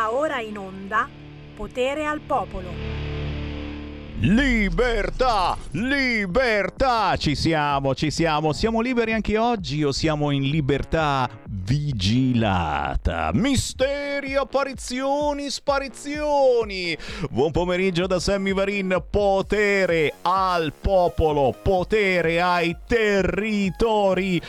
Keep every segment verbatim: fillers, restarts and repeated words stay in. Va ora in onda Potere al Popolo. Libertà, libertà, ci siamo, ci siamo, siamo liberi anche oggi o siamo in libertà vigilata? Misteri, apparizioni, sparizioni. Buon pomeriggio da Sammy Varin. Potere al popolo, potere ai territori,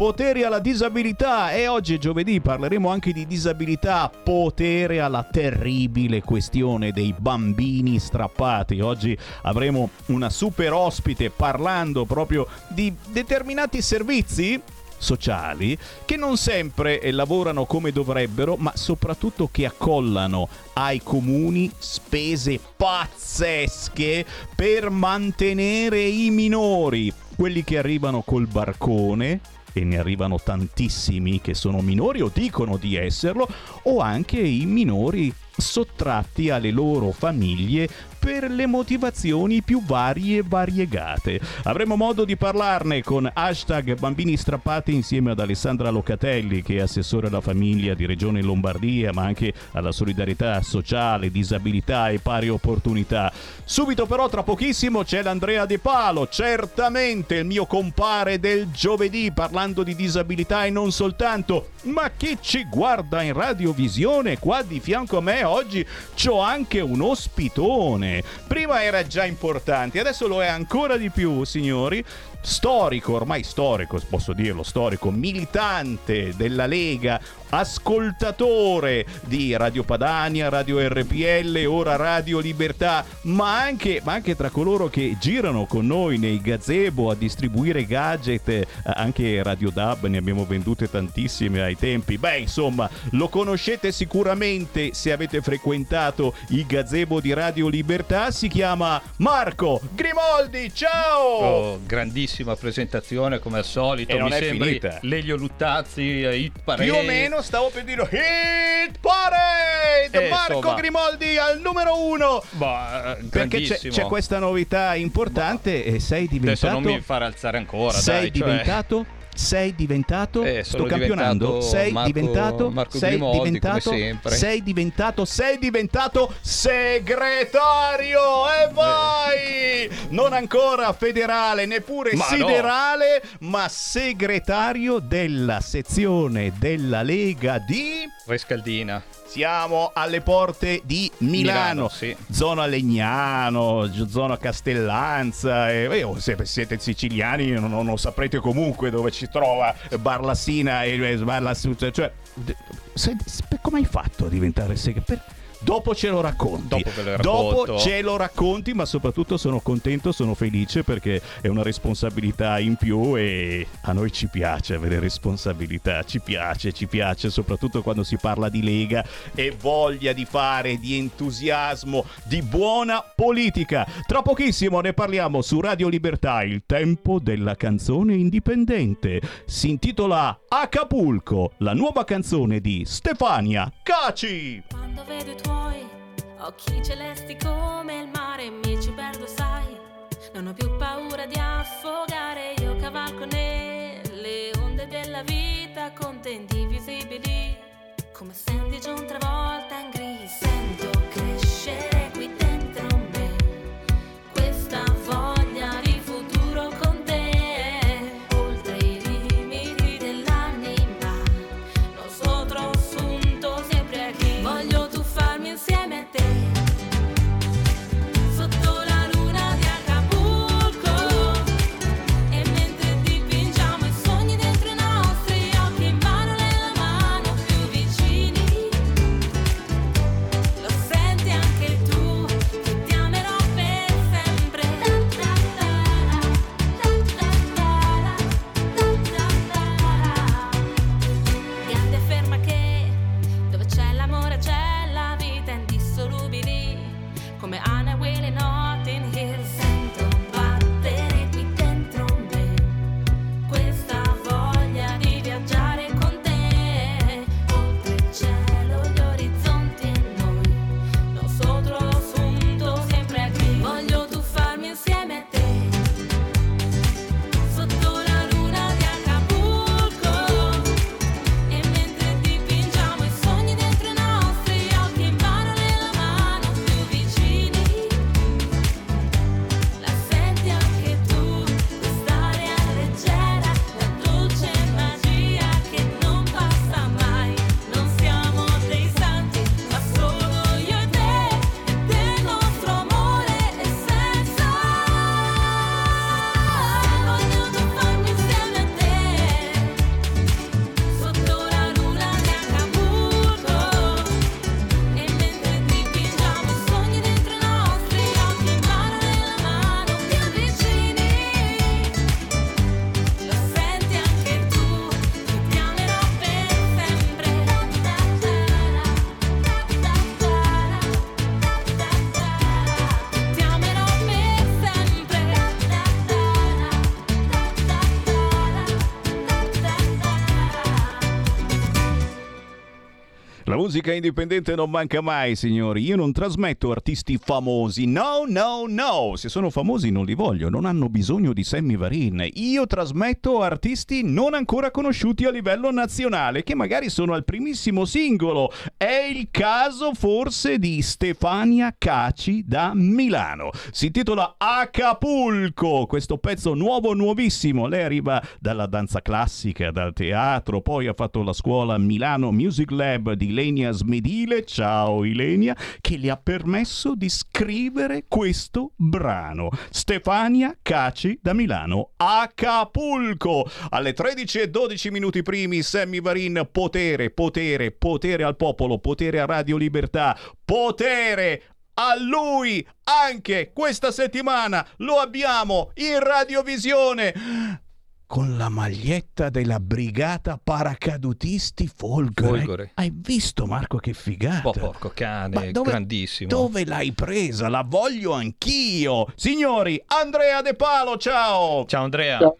potere alla disabilità, e oggi è giovedì, parleremo anche di disabilità, potere alla terribile questione dei bambini strappati. Oggi avremo una super ospite parlando proprio di determinati servizi sociali che non sempre lavorano come dovrebbero, ma soprattutto che accollano ai comuni spese pazzesche per mantenere i minori, quelli che arrivano col barcone, e ne arrivano tantissimi che sono minori o dicono di esserlo, o anche i minori sottratti alle loro famiglie per le motivazioni più varie e variegate. Avremo modo di parlarne con hashtag bambini strappati insieme ad Alessandra Locatelli, che è assessore alla famiglia di Regione Lombardia, ma anche alla solidarietà sociale, disabilità e pari opportunità. Subito però, tra pochissimo, c'è l'Andrea De Palo, certamente il mio compare del giovedì, parlando di disabilità e non soltanto. Ma chi ci guarda in radiovisione, qua di fianco a me oggi c'ho anche un ospitone. Prima era già importante, adesso lo è ancora di più, signori. Storico, ormai storico, posso dirlo, storico, militante della Lega, ascoltatore di Radio Padania, Radio R P L, ora Radio Libertà, ma anche, ma anche tra coloro che girano con noi nei gazebo a distribuire gadget, anche Radio D A B, ne abbiamo vendute tantissime ai tempi. Beh, insomma, lo conoscete sicuramente se avete frequentato i gazebo di Radio Libertà, si chiama Marco Grimoldi, ciao! Oh, grandissima presentazione come al solito, e non mi è sembri finita. Lelio Luttazzi, Hit Parade. Più o meno stavo per dire Hit Parade! Eh, Marco insomma. Grimoldi al numero uno! Bah, perché c'è, c'è questa novità importante, bah, e sei diventato... Adesso non mi far alzare ancora, sei dai, diventato... Cioè... Sei diventato, eh, sto campionando, sei Marco, diventato, Marco sei Grimoldi, diventato, sei diventato, sei diventato segretario, e vai! Non ancora federale, neppure ma siderale, no. ma segretario della sezione della Lega di... Rescaldina. Siamo alle porte di Milano, Milano sì. Zona Legnano, zona Castellanza, e, e oh, se siete siciliani non, non saprete comunque dove ci trova Barlassina e Barlassuccia, cioè se, se, come hai fatto a diventare segretario? Dopo ce lo racconti, dopo, ve lo racconto. Dopo ce lo racconti, ma soprattutto sono contento, sono felice perché è una responsabilità in più, e a noi ci piace avere responsabilità, ci piace, ci piace, soprattutto quando si parla di Lega e voglia di fare, di entusiasmo, di buona politica. Tra pochissimo ne parliamo su Radio Libertà, il tempo della canzone indipendente. Si intitola Acapulco, la nuova canzone di Stefania Caci. Quando vedo i tuoi occhi celesti come il mare, mi ci perdo, sai, non ho più paura di affogare, io cavalco nelle onde della vita con te indivisibili, come se un digiun giù travolta in gris, sento crescere qui dentro me questa volta. La musica indipendente non manca mai, signori. Io non trasmetto artisti famosi. No, no, no. Se sono famosi non li voglio. Non hanno bisogno di Sammy Varin. Io trasmetto artisti non ancora conosciuti a livello nazionale, che magari sono al primissimo singolo. È il caso forse di Stefania Caci da Milano. Si intitola Acapulco. Questo pezzo nuovo, nuovissimo. Lei arriva dalla danza classica, dal teatro. Poi ha fatto la scuola Milano Music Lab di Ilenia Smedile, ciao Ilenia, che le ha permesso di scrivere questo brano. Stefania Caci da Milano, Acapulco. Alle tredici e dodici minuti primi, Sammy Varin, potere, potere, potere al popolo, potere a Radio Libertà, potere a lui. Anche questa settimana lo abbiamo in radiovisione con la maglietta della Brigata Paracadutisti Folgore. Folgore. Hai visto, Marco, che figata? Oh, porco cane, dove, grandissimo. Dove l'hai presa? La voglio anch'io. Signori, Andrea De Palo, ciao. Ciao Andrea. Ciao.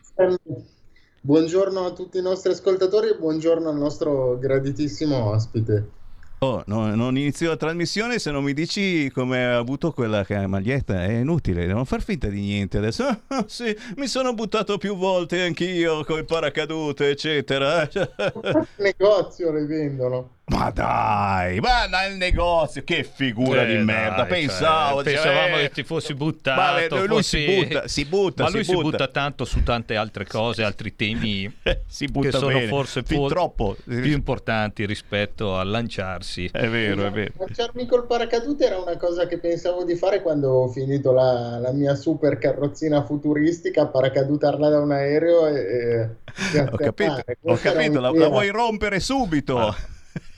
Buongiorno a tutti i nostri ascoltatori e buongiorno al nostro graditissimo ospite. Oh, no, non inizio la trasmissione se non mi dici come ha avuto quella maglietta. È inutile, non far finta di niente adesso. Ah, sì, mi sono buttato più volte anch'io col paracadute, eccetera. Al negozio le vendono. Ma dai, ma dal negozio, che figura eh, di merda. Dai, Pensavo, cioè, pensavamo eh, che ti fossi buttato. Vale, lui fossi... si butta, si butta. Ma si lui butta. si butta tanto su tante altre cose, altri temi si butta che sono bene. forse più, troppo. più importanti rispetto a lanciarsi. È vero, è vero. Lanciarmi col paracadute era una cosa che pensavo di fare quando ho finito la, la mia super carrozzina futuristica, paracadutarla da un aereo e, e ho capito, ho capito la, la vuoi rompere subito. Ah.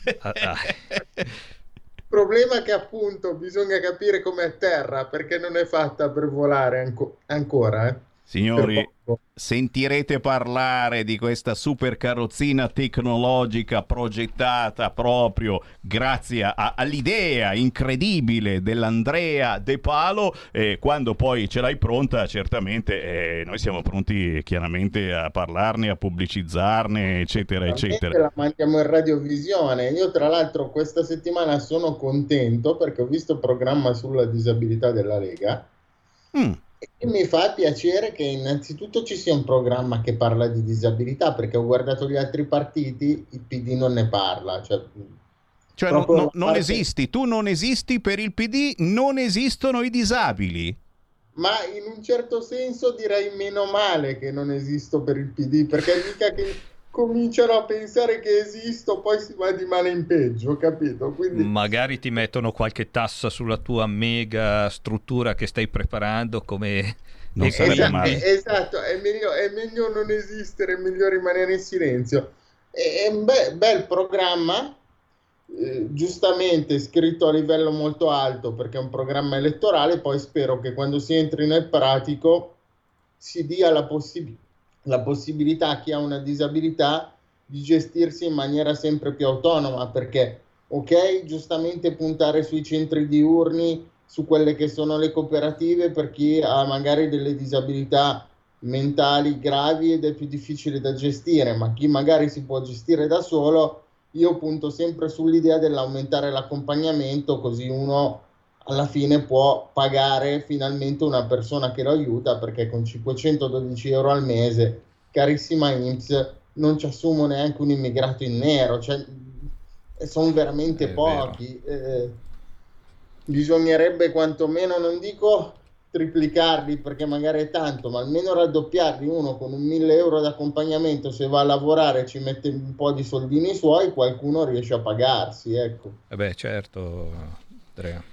Il problema è che appunto bisogna capire come è terra, perché non è fatta per volare anco- ancora eh. Signori, sentirete parlare di questa super carrozzina tecnologica progettata proprio grazie a, all'idea incredibile dell'Andrea De Palo, e quando poi ce l'hai pronta certamente eh, noi siamo pronti chiaramente a parlarne, a pubblicizzarne, eccetera eccetera. La mandiamo in radiovisione. Io tra l'altro questa settimana sono contento perché ho visto il programma sulla disabilità della Lega mm. e mi fa piacere che innanzitutto ci sia un programma che parla di disabilità, perché ho guardato gli altri partiti, il P D non ne parla, cioè, cioè non, non, non esisti, tu non esisti per il P D, non esistono i disabili. Ma in un certo senso direi meno male che non esisto per il P D, perché mica che cominciano a pensare che esisto, poi si va di male in peggio, capito? Quindi... magari ti mettono qualche tassa sulla tua mega struttura che stai preparando, come non sarebbe esatto, male. Esatto, è meglio, è meglio non esistere, è meglio rimanere in silenzio. È un be- bel programma, eh, giustamente scritto a livello molto alto, perché è un programma elettorale, poi spero che quando si entri nel pratico si dia la possibilità la possibilità a chi ha una disabilità di gestirsi in maniera sempre più autonoma, perché ok, giustamente puntare sui centri diurni, su quelle che sono le cooperative per chi ha magari delle disabilità mentali gravi ed è più difficile da gestire, ma chi magari si può gestire da solo, io punto sempre sull'idea dell'aumentare l'accompagnamento, così uno alla fine può pagare finalmente una persona che lo aiuta, perché con cinquecentododici euro al mese, carissima I N P S, non ci assumo neanche un immigrato in nero, cioè, sono veramente È pochi. Eh, bisognerebbe quantomeno, non dico triplicarli perché magari è tanto, ma almeno raddoppiarli. Uno con un mille euro d'accompagnamento, se va a lavorare ci mette un po' di soldini suoi, qualcuno riesce a pagarsi, ecco. Eh beh, certo, Andrea.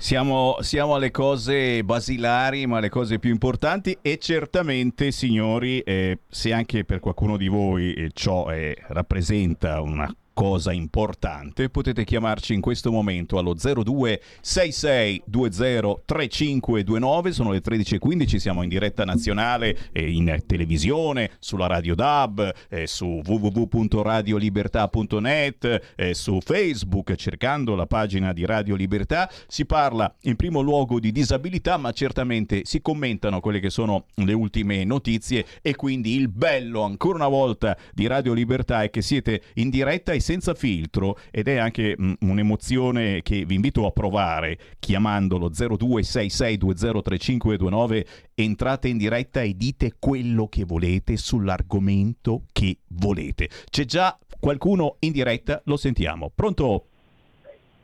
Siamo, siamo alle cose basilari, ma le cose più importanti, e certamente, signori, eh, se anche per qualcuno di voi eh, ciò eh, rappresenta una cosa importante, potete chiamarci in questo momento allo zero due sei sei due zero tre cinque due nove. Sono le tredici e quindici, siamo in diretta nazionale e in televisione, sulla Radio D A B, eh, su w w w punto radio libertà punto net, eh, su Facebook, cercando la pagina di Radio Libertà. Si parla in primo luogo di disabilità, ma certamente si commentano quelle che sono le ultime notizie, e quindi il bello ancora una volta di Radio Libertà è che siete in diretta e senza filtro, ed è anche mh, un'emozione che vi invito a provare chiamandolo zero due sei sei due zero tre cinque due nove. Entrate in diretta e dite quello che volete sull'argomento che volete. C'è già qualcuno in diretta, lo sentiamo. Pronto?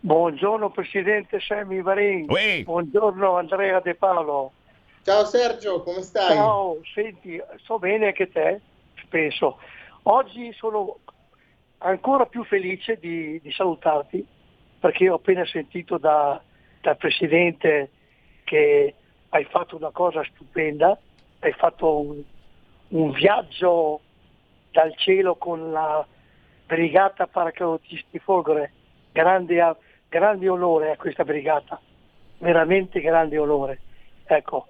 Buongiorno presidente Sammy Varin. Uè. Buongiorno Andrea De Palo. Ciao Sergio, come stai? Ciao, senti, sto bene anche te, penso. Oggi sono ancora più felice di, di salutarti, perché ho appena sentito da, dal presidente che hai fatto una cosa stupenda, hai fatto un, un viaggio dal cielo con la Brigata Paracadutisti Folgore. Grande, grande onore a questa brigata, veramente grande onore. Ecco,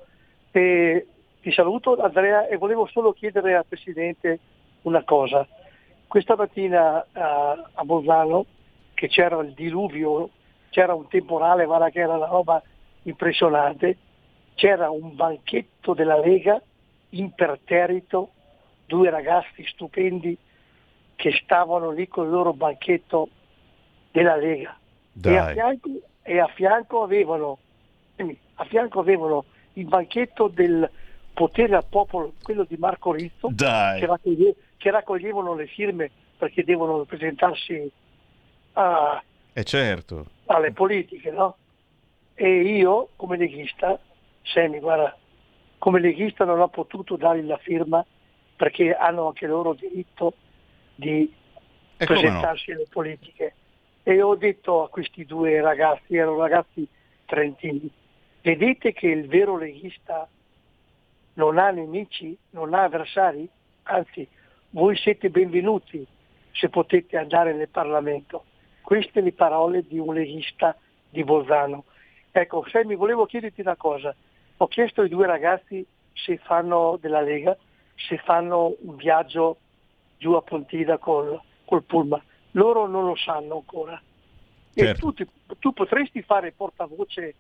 e ti saluto Andrea, e volevo solo chiedere al presidente una cosa. Questa mattina a, a Bolzano, che c'era il diluvio, c'era un temporale, guarda che era una roba impressionante, c'era un banchetto della Lega imperterrito, due ragazzi stupendi che stavano lì con il loro banchetto della Lega. Dai. E a fianco, e a fianco avevano a fianco avevano il banchetto del Potere al Popolo, quello di Marco Rizzo, che, raccoglie, che raccoglievano le firme perché devono presentarsi a, e certo. alle politiche, no? E io come leghista, Sammy, guarda, come leghista non ho potuto dare la firma perché hanno anche loro diritto di e presentarsi no. alle politiche. E ho detto a questi due ragazzi, erano ragazzi trentini, vedete che il vero leghista non ha nemici, non ha avversari, anzi voi siete benvenuti se potete andare nel Parlamento. Queste le parole di un leghista di Bolzano. Ecco, Sammy, volevo chiederti una cosa. Ho chiesto ai due ragazzi se fanno della Lega, se fanno un viaggio giù a Pontida col, col pullman. Loro non lo sanno ancora. Certo. E tu, tu potresti fare portavoce,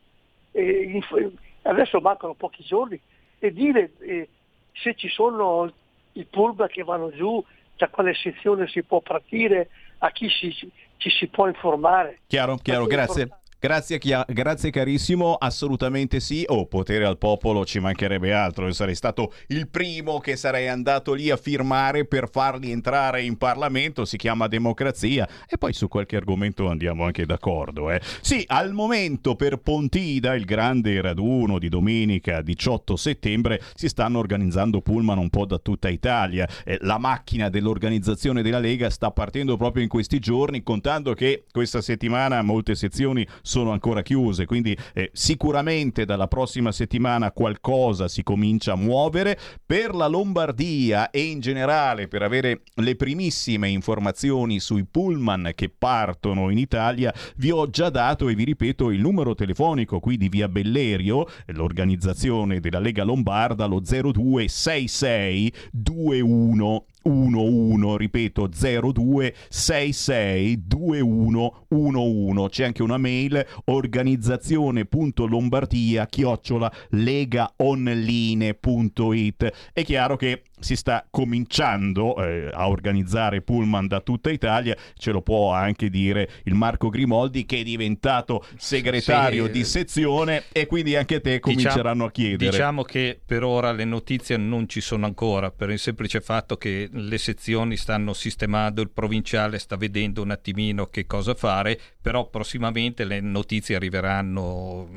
eh, inf- adesso mancano pochi giorni, e dire eh, se ci sono i pullman che vanno giù, da quale sezione si può partire, a chi si, ci si può informare. Chiaro, chiaro, grazie. Informare. Grazie, grazie carissimo, assolutamente sì. Oh, Potere al Popolo, ci mancherebbe altro. Io sarei stato il primo che sarei andato lì a firmare per farli entrare in Parlamento. Si chiama democrazia. E poi su qualche argomento andiamo anche d'accordo. Eh. Sì, al momento per Pontida, il grande raduno di domenica diciotto settembre, si stanno organizzando pullman un po' da tutta Italia. Eh, la macchina dell'organizzazione della Lega sta partendo proprio in questi giorni, contando che questa settimana molte sezioni sono ancora chiuse, quindi eh, sicuramente dalla prossima settimana qualcosa si comincia a muovere per la Lombardia. E in generale, per avere le primissime informazioni sui pullman che partono in Italia, vi ho già dato e vi ripeto il numero telefonico qui di Via Bellerio, l'organizzazione della Lega Lombarda, lo zero due sei sei due uno uno uno, ripeto zero due sei sei due uno uno uno. C'è anche una mail, organizzazione punto lombardia chiocciola legaonline punto it. È chiaro che si sta cominciando eh, a organizzare pullman da tutta Italia. Ce lo può anche dire il Marco Grimoldi, che è diventato segretario sì. di sezione, e quindi anche te cominceranno diciamo, a chiedere. Diciamo che per ora le notizie non ci sono ancora, per il semplice fatto che le sezioni stanno sistemando, il provinciale sta vedendo un attimino che cosa fare, però prossimamente le notizie arriveranno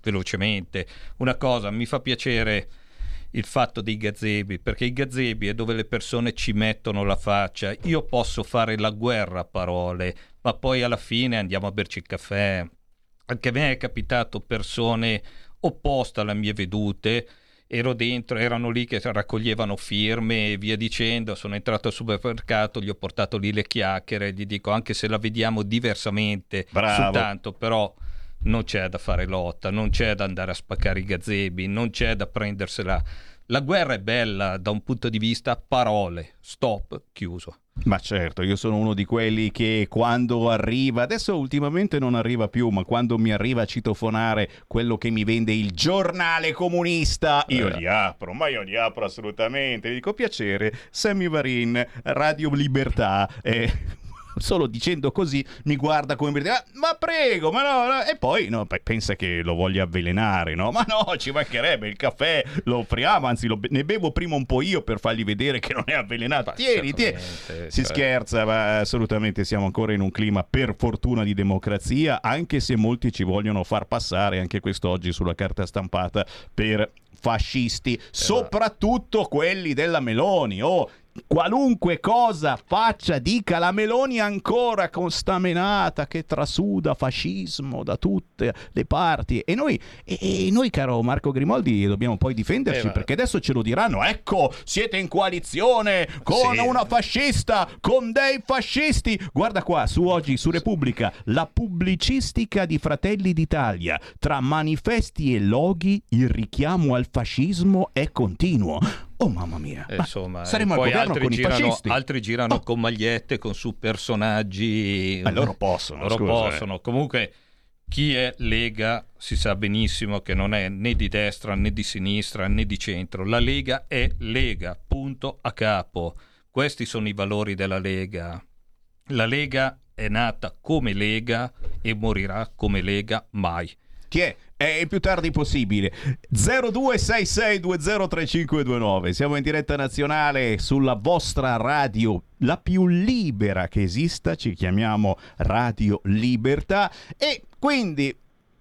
velocemente. Una cosa, mi fa piacere il fatto dei gazebi, perché i gazebi è dove le persone ci mettono la faccia. Io posso fare la guerra a parole, ma poi alla fine andiamo a berci il caffè. Anche a me è capitato persone opposte alle mie vedute, ero dentro, erano lì che raccoglievano firme e via dicendo. Sono entrato al supermercato, gli ho portato lì le chiacchiere, gli dico anche se la vediamo diversamente, bravo, soltanto però non c'è da fare lotta, non c'è da andare a spaccare i gazebi, non c'è da prendersela. La guerra è bella da un punto di vista parole, stop, chiuso. Ma certo, io sono uno di quelli che quando arriva, adesso ultimamente non arriva più, ma quando mi arriva a citofonare quello che mi vende il giornale comunista, io eh. li apro, ma io li apro assolutamente, gli dico piacere, Sammy Varin, Radio Libertà, eh... solo dicendo così mi guarda come per dire, ah, ma prego, ma no, no. E poi no, pensa che lo voglia avvelenare, no? Ma no, ci mancherebbe, il caffè lo offriamo, anzi lo be- ne bevo prima un po' io per fargli vedere che non è avvelenato. Tieni, tieni. Si scherza, ma assolutamente siamo ancora in un clima per fortuna di democrazia, anche se molti ci vogliono far passare anche quest'oggi sulla carta stampata per fascisti, eh, soprattutto quelli della Meloni. Oh, qualunque cosa faccia, dica la Meloni, ancora con sta menata che trasuda fascismo da tutte le parti. E noi, e, e noi caro Marco Grimoldi, dobbiamo poi difenderci, eh, perché adesso ce lo diranno: ecco, siete in coalizione con sì. una fascista, con dei fascisti. Guarda qua, su oggi, su Repubblica, la pubblicistica di Fratelli d'Italia, tra manifesti e loghi il richiamo al fascismo è continuo. Oh mamma mia, eh, insomma, saremo al governo con girano, i fascisti. Altri girano oh. con magliette, con su personaggi. Ma loro possono, loro scusa, possono. Eh. Comunque chi è Lega si sa benissimo che non è né di destra né di sinistra né di centro. La Lega è Lega, punto a capo. Questi sono i valori della Lega. La Lega è nata come Lega e morirà come Lega mai. Chi è? E più tardi possibile. Zero due sei sei due zero tre cinque due nove. Siamo in diretta nazionale sulla vostra radio, la più libera che esista. Ci chiamiamo Radio Libertà. E quindi,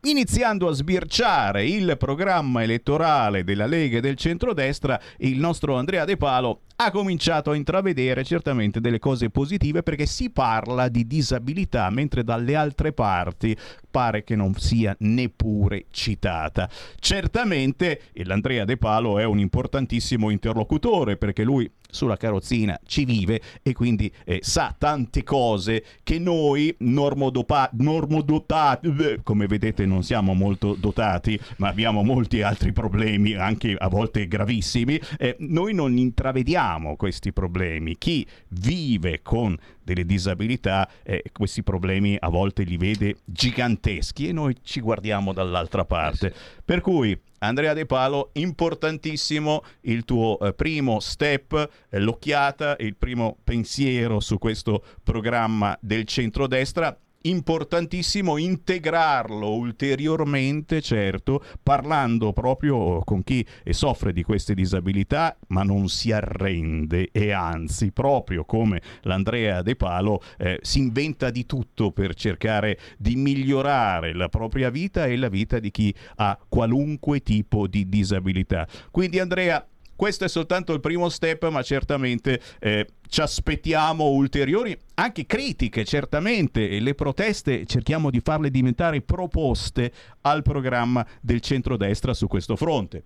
iniziando a sbirciare il programma elettorale della Lega e del centrodestra, il nostro Andrea De Palo ha cominciato a intravedere certamente delle cose positive, perché si parla di disabilità, mentre dalle altre parti pare che non sia neppure citata. Certamente l'Andrea De Palo è un importantissimo interlocutore, perché lui sulla carrozzina ci vive e quindi eh, sa tante cose che noi normodopa- normodotati, beh, come vedete non siamo molto dotati, ma abbiamo molti altri problemi, anche a volte gravissimi, eh, noi non intravediamo questi problemi. Chi vive con delle disabilità, eh, questi problemi a volte li vede giganteschi e noi ci guardiamo dall'altra parte. Per cui Andrea De Palo, importantissimo il tuo eh, primo step, eh, l'occhiata, il primo pensiero su questo programma del centrodestra. Importantissimo integrarlo ulteriormente, certo, parlando proprio con chi soffre di queste disabilità ma non si arrende, e anzi, proprio come l'Andrea De Palo, eh, si inventa di tutto per cercare di migliorare la propria vita e la vita di chi ha qualunque tipo di disabilità. Quindi Andrea, questo è soltanto il primo step, ma certamente eh, ci aspettiamo ulteriori, anche critiche, certamente, e le proteste cerchiamo di farle diventare proposte al programma del centrodestra su questo fronte.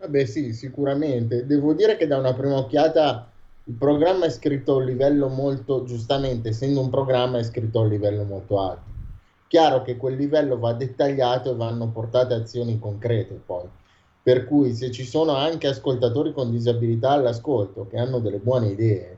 Vabbè sì, sicuramente. Devo dire che da una prima occhiata il programma è scritto a un livello molto, giustamente, essendo un programma è scritto a un livello molto alto. Chiaro che quel livello va dettagliato e vanno portate azioni concrete poi. Per cui se ci sono anche ascoltatori con disabilità all'ascolto che hanno delle buone idee,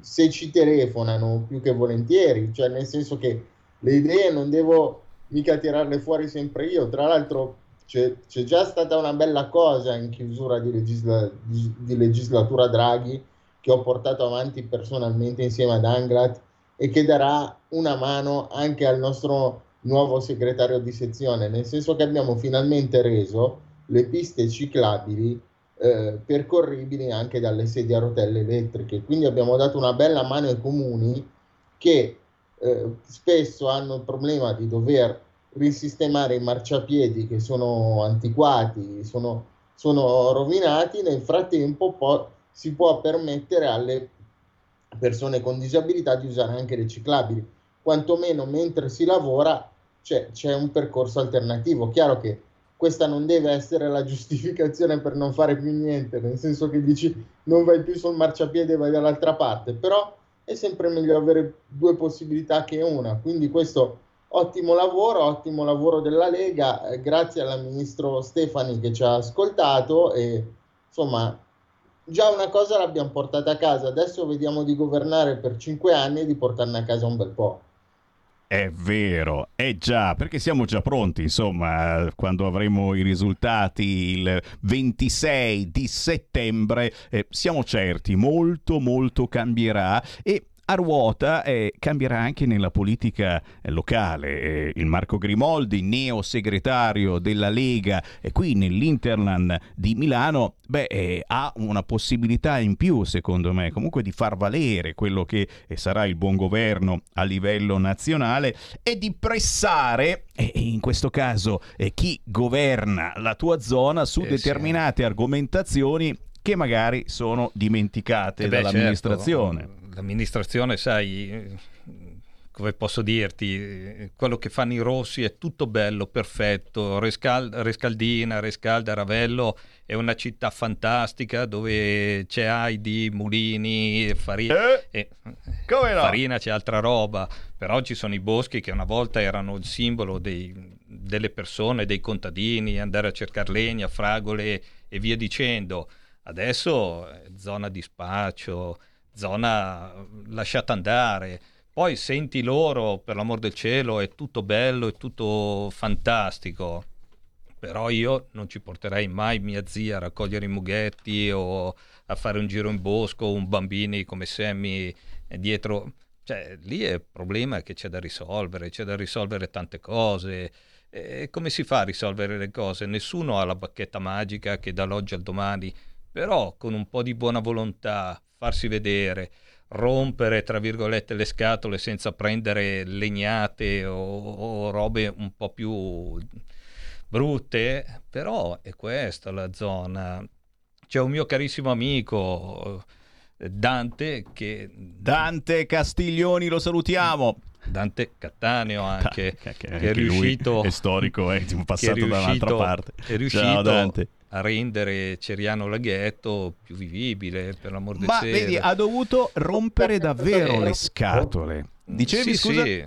se ci telefonano più che volentieri, cioè nel senso che le idee non devo mica tirarle fuori sempre io. Tra l'altro c'è, c'è già stata una bella cosa in chiusura di, legisla, di, di legislatura Draghi, che ho portato avanti personalmente insieme ad Anglat e che darà una mano anche al nostro nuovo segretario di sezione, nel senso che abbiamo finalmente reso le piste ciclabili eh, percorribili anche dalle sedie a rotelle elettriche, quindi abbiamo dato una bella mano ai comuni che eh, spesso hanno il problema di dover risistemare i marciapiedi che sono antiquati, sono, sono rovinati. Nel frattempo po- si può permettere alle persone con disabilità di usare anche le ciclabili, quantomeno mentre si lavora c'è, c'è un percorso alternativo. Chiaro che questa non deve essere la giustificazione per non fare più niente, nel senso che dici non vai più sul marciapiede, vai dall'altra parte, però è sempre meglio avere due possibilità che una. Quindi questo ottimo lavoro, ottimo lavoro della Lega, eh, grazie alla ministro Stefani che ci ha ascoltato e insomma già una cosa l'abbiamo portata a casa, adesso vediamo di governare per cinque anni e di portarne a casa un bel po'. È vero, è già, perché siamo già pronti, insomma, quando avremo i risultati il ventisei di settembre, eh, siamo certi, molto molto cambierà. E a ruota e cambierà anche nella politica locale. Il Marco Grimoldi, neo segretario della Lega e qui nell'Interland di Milano, beh, ha una possibilità in più, secondo me, comunque di far valere quello che sarà il buon governo a livello nazionale e di pressare, in questo caso, chi governa la tua zona su eh, determinate sì. argomentazioni che magari sono dimenticate eh beh, dall'amministrazione. Certo. L'amministrazione, sai, come posso dirti, quello che fanno i rossi è tutto bello, perfetto, Rescal- Rescaldina, Rescalda, Ravello è una città fantastica dove c'è Aidi, mulini, farina, eh? Eh, come no? Farina c'è altra roba, però ci sono i boschi che una volta erano il simbolo dei, delle persone, dei contadini, andare a cercare legna, fragole e via dicendo. Adesso è zona di spaccio, zona lasciata andare, poi senti loro, per l'amor del cielo, è tutto bello, è tutto fantastico, però io non ci porterei mai mia zia a raccogliere i mughetti o a fare un giro in bosco, un bambini come Sammy dietro, cioè lì è il problema che c'è da risolvere, c'è da risolvere tante cose. E come si fa a risolvere le cose? Nessuno ha la bacchetta magica che dall'oggi al domani, però con un po' di buona volontà, farsi vedere, rompere tra virgolette le scatole senza prendere legnate o, o robe un po' più brutte, però è questa la zona. C'è un mio carissimo amico Dante che Dante Castiglioni, lo salutiamo, Dante Cattaneo anche, da, che, che è riuscito, è storico, è passato da un'altra parte, è riuscito. Ciao Dante. A rendere Ceriano Laghetto più vivibile, per l'amor del cielo. Ma vedi, ha dovuto rompere davvero le scatole. Dicevi, sì, scusa? Sì.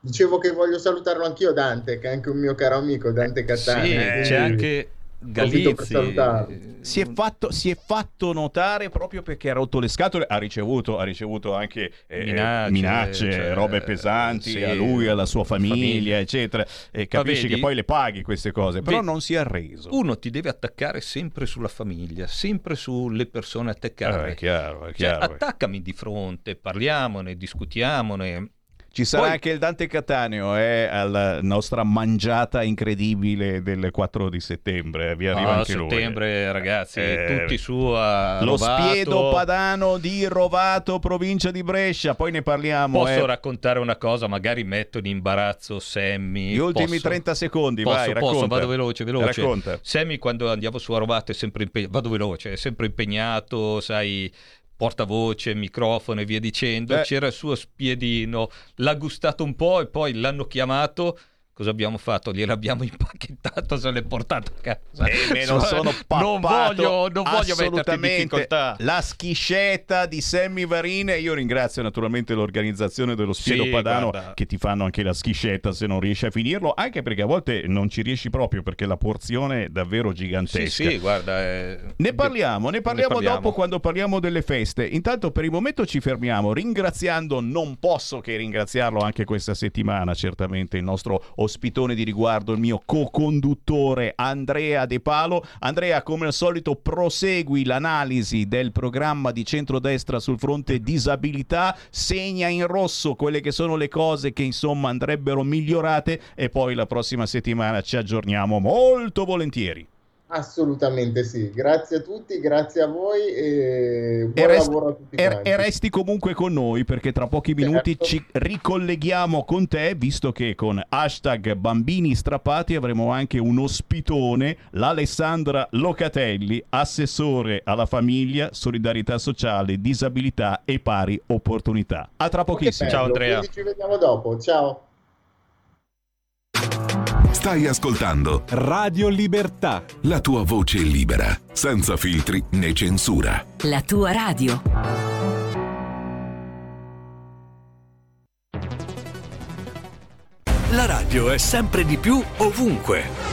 Dicevo che voglio salutarlo anch'io Dante, che è anche un mio caro amico, Dante Cattaneo. Sì, eh, c'è anche Galizzi. Si è fatto, si è fatto notare proprio perché ha rotto le scatole, ha ricevuto, ha ricevuto anche eh, minacce, minacce cioè, robe pesanti, sì, a lui, alla sua famiglia, famiglia. eccetera, e capisci vedi, che poi le paghi queste cose, però vedi, non si è arreso. Uno ti deve attaccare sempre sulla famiglia, sempre sulle persone attaccare. Ah, è chiaro, è chiaro. Cioè, attaccami di fronte, parliamone, discutiamone. Ci sarà poi anche il Dante Cattaneo eh, alla nostra mangiata incredibile del quattro di settembre. Vi arriva no, anche settembre, lui. settembre, ragazzi, eh, tutti su a Lo Rovato. Spiedo Padano di Rovato, provincia di Brescia. Poi ne parliamo. Posso eh. raccontare una cosa? Magari metto in imbarazzo Sammy. Gli ultimi posso? trenta secondi, posso, vai, racconta. Posso, vado veloce, veloce. Racconta. Sammy, quando andiamo su a Rovato, è sempre impegnato. Vado veloce, è sempre impegnato, sai, portavoce, microfono e via dicendo. Beh, c'era il suo Spiedino, l'ha gustato un po' e poi l'hanno chiamato. Cosa abbiamo fatto? Gliel'abbiamo impacchettato, se l'è portato a casa. Eh, non sono pappato, non voglio, non voglio metterti in difficoltà. La schiscetta di Sammy Varin, e io ringrazio naturalmente l'organizzazione dello Spiedo sì, Padano, guarda, che ti fanno anche la schiscetta se non riesci a finirlo, anche perché a volte non ci riesci proprio perché la porzione è davvero gigantesca. Sì, sì, guarda, eh, ne parliamo, ne parliamo, ne parliamo dopo quando parliamo delle feste. Intanto per il momento ci fermiamo ringraziando, non posso che ringraziarlo anche questa settimana, certamente il nostro ospitone di riguardo, il mio co-conduttore Andrea De Palo. Andrea, come al solito, prosegui l'analisi del programma di centrodestra sul fronte disabilità, segna in rosso quelle che sono le cose che insomma andrebbero migliorate e poi la prossima settimana ci aggiorniamo molto volentieri. Assolutamente sì, grazie a tutti, grazie a voi e buon e rest- lavoro a tutti e, e resti comunque con noi perché tra pochi minuti certo. ci ricolleghiamo con te, visto che con hashtag bambini strappati avremo anche un ospitone, l'Alessandra Locatelli, assessore alla famiglia, solidarietà sociale, disabilità e pari opportunità. A tra pochissimo. Ciao Andrea. Quindi ci vediamo dopo, ciao. Stai ascoltando Radio Libertà, la tua voce libera, senza filtri né censura. La tua radio. La radio è sempre di più ovunque.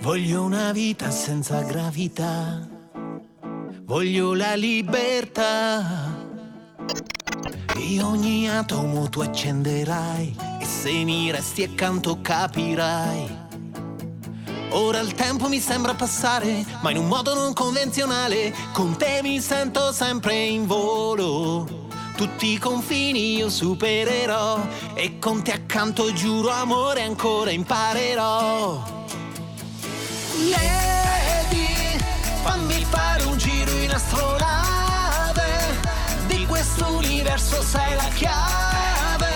Voglio una vita senza gravità, voglio la libertà. E ogni atomo tu accenderai, e se mi resti accanto capirai. Ora il tempo mi sembra passare, ma in un modo non convenzionale. Con te mi sento sempre in volo, tutti i confini io supererò, e con te accanto giuro amore ancora imparerò. Lady, fammi fare un giro in astronave, di questo universo sei la chiave,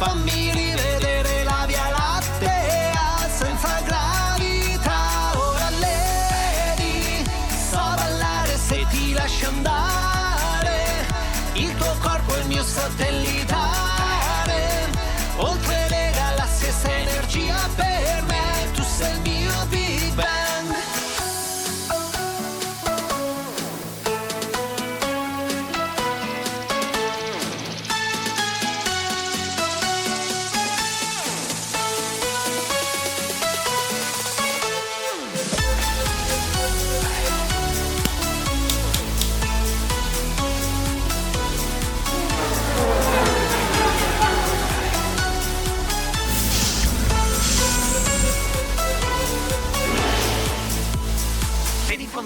fammi rivedere la Via Lattea senza gravità. Ora Lady, so ballare se ti lascio andare, il tuo corpo è il mio satellitare, oltre le galassie sei energia per me, tu sei il mio Big Bang.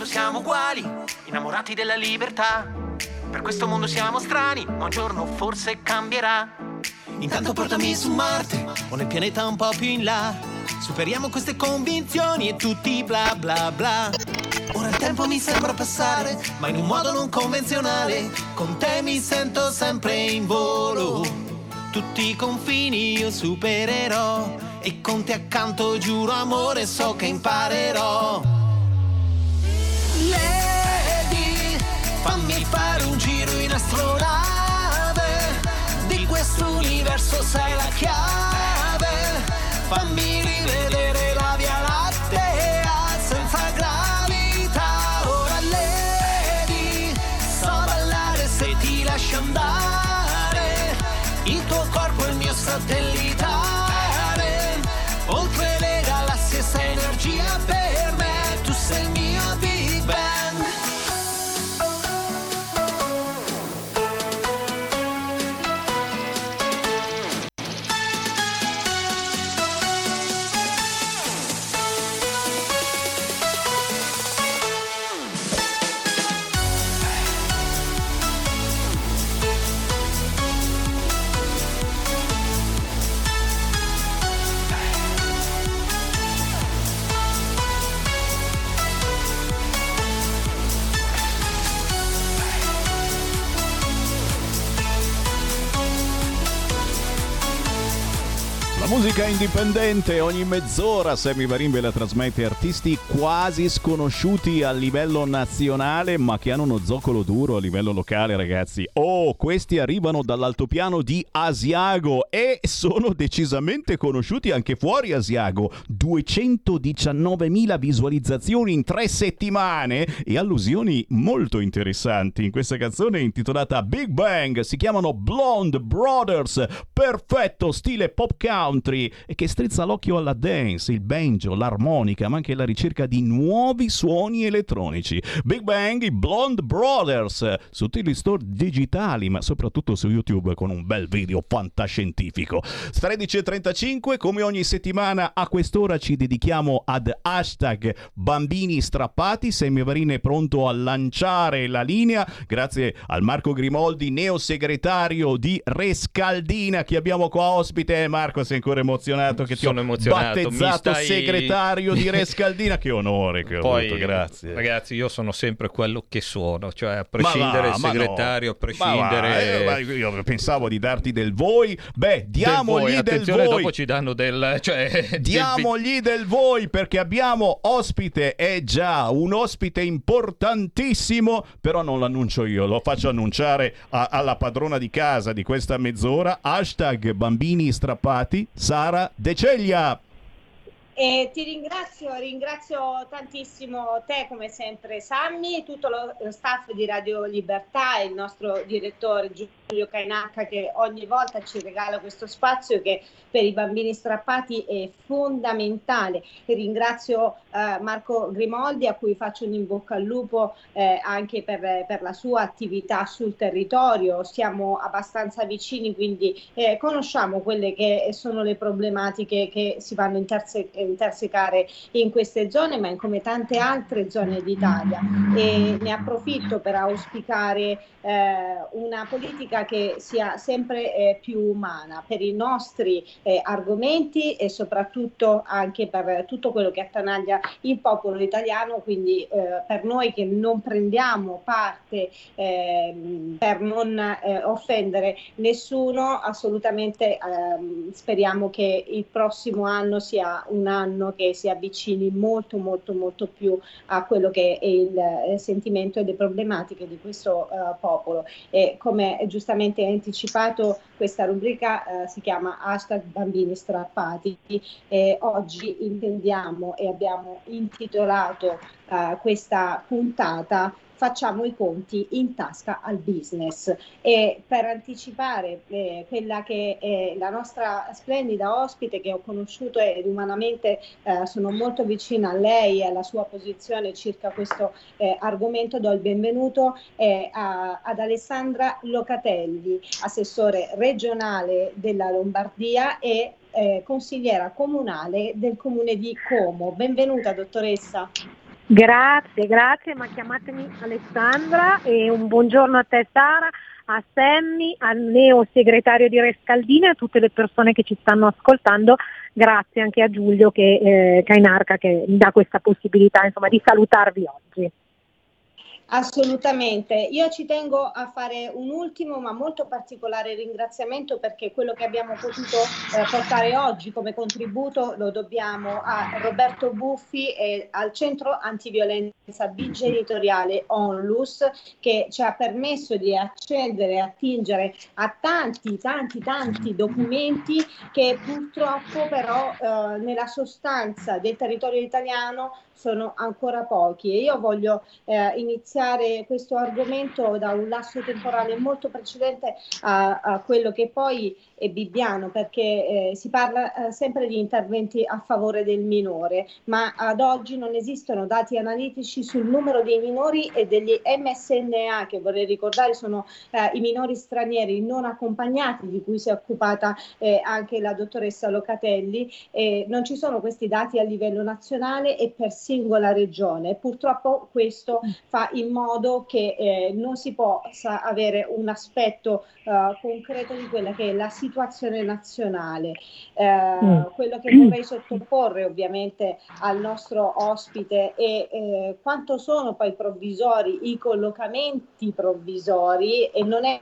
Siamo uguali, innamorati della libertà. Per questo mondo siamo strani, ma un giorno forse cambierà. Intanto portami su Marte o nel pianeta un po' più in là. Superiamo queste convinzioni e tutti bla bla bla. Ora il tempo mi sembra passare, ma in un modo non convenzionale. Con te mi sento sempre in volo, tutti i confini io supererò, e con te accanto giuro amore so che imparerò. Lady, fammi fare un giro in astronave, di questo universo sei la chiave, fammi rivedere la Via Lattea senza gravità. Ora Lady, so ballare se ti lascio andare, il tuo corpo è il mio satellitare, oltre le galassie sei energia per me, tu sei il mio Big Bang. Musica indipendente ogni mezz'ora, Sammy Varin ve la trasmette, artisti quasi sconosciuti a livello nazionale ma che hanno uno zoccolo duro a livello locale, ragazzi. Oh, questi arrivano dall'altopiano di Asiago e sono decisamente conosciuti anche fuori Asiago. duecentodiciannovemila visualizzazioni in tre settimane e allusioni molto interessanti in questa canzone intitolata Big Bang. Si chiamano Blonde Brothers, perfetto stile pop country e che strizza l'occhio alla dance, il banjo, l'armonica, ma anche la ricerca di nuovi suoni elettronici. Big Bang, i Blonde Brothers, su tutti gli store digitali, ma soprattutto su YouTube con un bel video fantascientifico. tredici e trentacinque, come ogni settimana a quest'ora ci dedichiamo ad hashtag bambini strappati. Sammy Varin è pronto a lanciare la linea grazie al Marco Grimoldi, neo segretario di Rescaldina, che abbiamo qua ospite. Marco, sei ancora emozionato? emozionato che ti sono ho emozionato. battezzato stai... segretario di Rescaldina. Che onore che Poi, ho avuto, grazie. Ragazzi, io sono sempre quello che sono, cioè a prescindere va, segretario, no. a prescindere... Ma va, io, io pensavo di darti del voi, beh, diamogli del voi. Del voi. Dopo ci danno del... Cioè, diamogli del... del voi, perché abbiamo ospite, è già un ospite importantissimo, però non l'annuncio io, lo faccio annunciare a, alla padrona di casa di questa mezz'ora, hashtag bambini strappati, Sara De Ceglia. Eh, ti ringrazio, ringrazio tantissimo te come sempre Sammy, tutto lo, lo staff di Radio Libertà, il nostro direttore Giulio Cainacca che ogni volta ci regala questo spazio che per i bambini strappati è fondamentale. E ringrazio eh, Marco Grimoldi a cui faccio un in bocca al lupo eh, anche per, per la sua attività sul territorio, siamo abbastanza vicini quindi eh, conosciamo quelle che sono le problematiche che si vanno a intersecare intersecare in queste zone ma in come tante altre zone d'Italia, e ne approfitto per auspicare eh, una politica che sia sempre eh, più umana per i nostri eh, argomenti e soprattutto anche per tutto quello che attanaglia il popolo italiano, quindi eh, per noi che non prendiamo parte eh, per non eh, offendere nessuno assolutamente eh, speriamo che il prossimo anno sia un anno che si avvicini molto molto molto più a quello che è il sentimento e le problematiche di questo uh, popolo. E come giustamente anticipato, questa rubrica uh, si chiama hashtag bambini strappati e oggi intendiamo e abbiamo intitolato uh, questa puntata Facciamo i conti in tasca al business. E per anticipare eh, quella che è la nostra splendida ospite che ho conosciuto ed umanamente eh, sono molto vicina a lei e alla sua posizione circa questo eh, argomento, do il benvenuto eh, a, ad Alessandra Locatelli, assessore regionale della Lombardia e eh, consigliera comunale del comune di Como. Benvenuta dottoressa. Grazie, grazie, ma chiamatemi Alessandra e un buongiorno a te Sara, a Sammy, al neo segretario di Rescaldina e a tutte le persone che ci stanno ascoltando, grazie anche a Giulio che, eh, Cainarca che mi dà questa possibilità insomma di salutarvi oggi. Assolutamente, io ci tengo a fare un ultimo ma molto particolare ringraziamento perché quello che abbiamo potuto eh, portare oggi come contributo lo dobbiamo a Roberto Buffi e al Centro Antiviolenza Bigenitoriale Onlus che ci ha permesso di accedere e attingere a tanti tanti tanti documenti che purtroppo però eh, nella sostanza del territorio italiano sono ancora pochi e io voglio eh, iniziare questo argomento da un lasso temporale molto precedente a, a quello che poi è bibbiano perché eh, si parla eh, sempre di interventi a favore del minore ma ad oggi non esistono dati analitici sul numero dei minori e degli M S N A che vorrei ricordare sono eh, i minori stranieri non accompagnati di cui si è occupata eh, anche la dottoressa Locatelli, eh, non ci sono questi dati a livello nazionale e persino singola regione. Purtroppo questo fa in modo che eh, non si possa avere un aspetto eh, concreto di quella che è la situazione nazionale. Eh, mm. Quello che vorrei sottoporre ovviamente al nostro ospite è eh, quanto sono poi provvisori i collocamenti provvisori e non è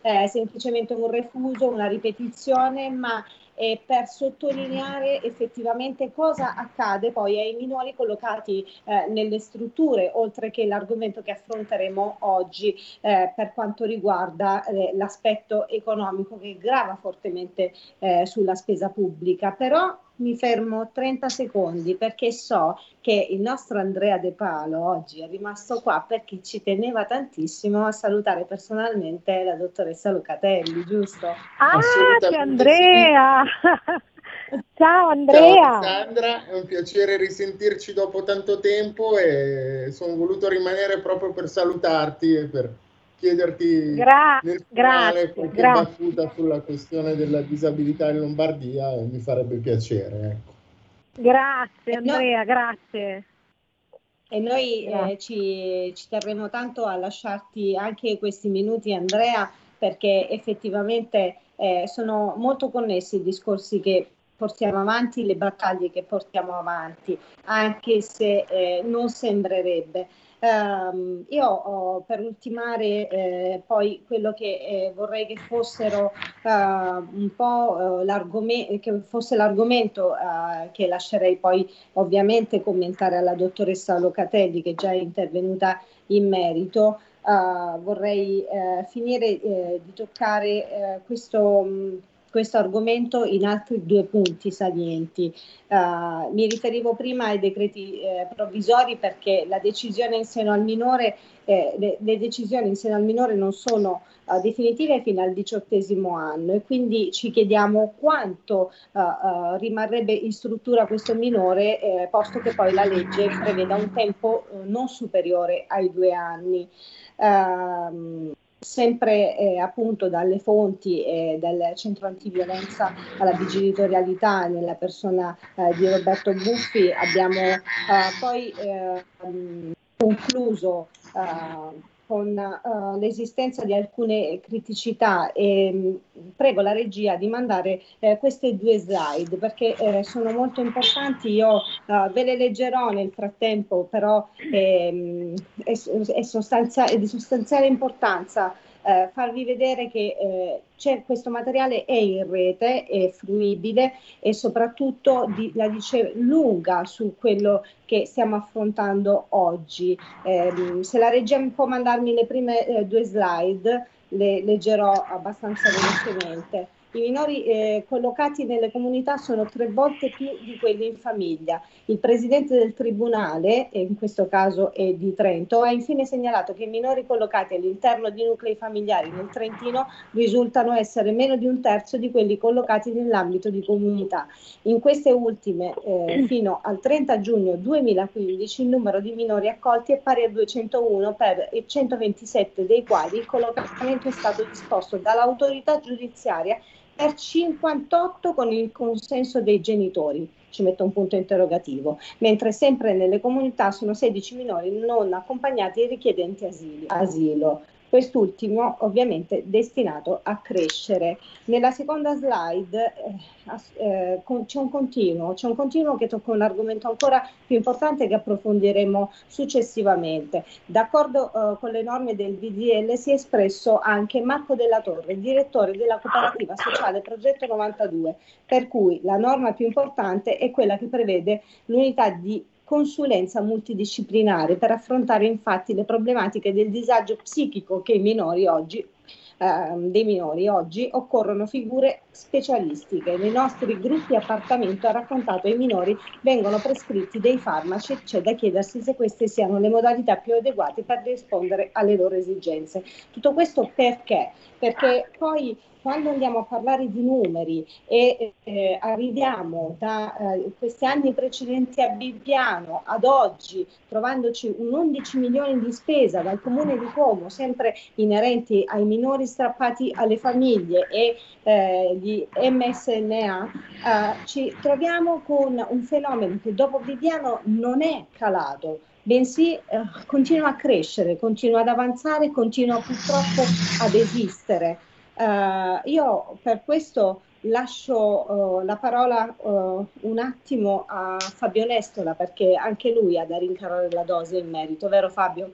eh, semplicemente un refuso, una ripetizione, ma e per sottolineare effettivamente cosa accade poi ai minori collocati eh, nelle strutture, oltre che l'argomento che affronteremo oggi eh, per quanto riguarda eh, l'aspetto economico che grava fortemente eh, sulla spesa pubblica. Però mi fermo trenta secondi perché so che il nostro Andrea De Palo oggi è rimasto qua perché ci teneva tantissimo a salutare personalmente la dottoressa Locatelli, giusto? Ah, c'è Andrea! Ciao Andrea! Ciao Sandra, è un piacere risentirci dopo tanto tempo e sono voluto rimanere proprio per salutarti e per chiederti Gra- nel finale qualche grazie. battuta sulla questione della disabilità in Lombardia e mi farebbe piacere. Ecco. Grazie Andrea, no. grazie. E noi grazie. Eh, ci, ci terremo tanto a lasciarti anche questi minuti Andrea perché effettivamente eh, sono molto connessi i discorsi che portiamo avanti, le battaglie che portiamo avanti, anche se eh, non sembrerebbe. Um, io ho, per ultimare eh, poi quello che eh, vorrei che fossero uh, un po' uh, l'argomento, che fosse l'argomento uh, che lascerei poi ovviamente commentare alla dottoressa Locatelli, che già è intervenuta in merito. Uh, vorrei uh, finire uh, di toccare uh, questo... Um, questo argomento in altri due punti salienti. Uh, mi riferivo prima ai decreti eh, provvisori, perché la decisione in seno al minore, eh, le, le decisioni in seno al minore non sono uh, definitive fino al diciottesimo anno, e quindi ci chiediamo quanto uh, uh, rimarrebbe in struttura questo minore, eh, posto che poi la legge preveda un tempo uh, non superiore ai due anni. Uh, Sempre eh, appunto dalle fonti eh, del centro antiviolenza alla vigilitorialità, nella persona eh, di Roberto Buffi, abbiamo eh, poi eh, concluso eh, con eh, l'esistenza di alcune criticità, e prego la regia di mandare eh, queste due slide, perché eh, sono molto importanti. Io eh, ve le leggerò nel frattempo, però eh, è, è, sostanzia- è di sostanziale importanza eh, farvi vedere che eh, c'è, questo materiale è in rete, è fruibile, e soprattutto di, la dice lunga su quello che stiamo affrontando oggi. Eh, se la regia può mandarmi le prime eh, due slide, le leggerò abbastanza velocemente. I minori eh, collocati nelle comunità sono tre volte più di quelli in famiglia. Il presidente del tribunale, e in questo caso è di Trento, ha infine segnalato che i minori collocati all'interno di nuclei familiari nel Trentino risultano essere meno di un terzo di quelli collocati nell'ambito di comunità. In queste ultime, eh, fino al trenta giugno duemilaquindici, il numero di minori accolti è pari a duecentouno, per centoventisette dei quali il collocamento è stato disposto dall'autorità giudiziaria per cinquantotto con il consenso dei genitori, ci metto un punto interrogativo, mentre sempre nelle comunità sono sedici minori non accompagnati e richiedenti asilo. Quest'ultimo ovviamente destinato a crescere. Nella seconda slide eh, eh, con, c'è un continuo, c'è un continuo che tocca un argomento ancora più importante, che approfondiremo successivamente. D'accordo eh, con le norme del D D L si è espresso anche Marco Della Torre, direttore della cooperativa sociale Progetto novantadue, per cui la norma più importante è quella che prevede l'unità di consulenza multidisciplinare per affrontare infatti le problematiche del disagio psichico che i minori oggi, eh, dei minori oggi occorrono figure specialistiche. Nei nostri gruppi appartamento, ha raccontato, ai minori vengono prescritti dei farmaci, c'è da chiedersi se queste siano le modalità più adeguate per rispondere alle loro esigenze. Tutto questo perché? Perché poi, quando andiamo a parlare di numeri e eh, arriviamo da eh, questi anni precedenti a Bibbiano ad oggi, trovandoci un undici milioni di spesa dal comune di Como, sempre inerenti ai minori strappati alle famiglie e eh, gli M S N A, eh, ci troviamo con un fenomeno che dopo Bibbiano non è calato, bensì eh, continua a crescere, continua ad avanzare, continua purtroppo ad esistere. Uh, io per questo lascio uh, la parola uh, un attimo a Fabio Nestola, perché anche lui ha da rincarare la dose in merito, vero Fabio?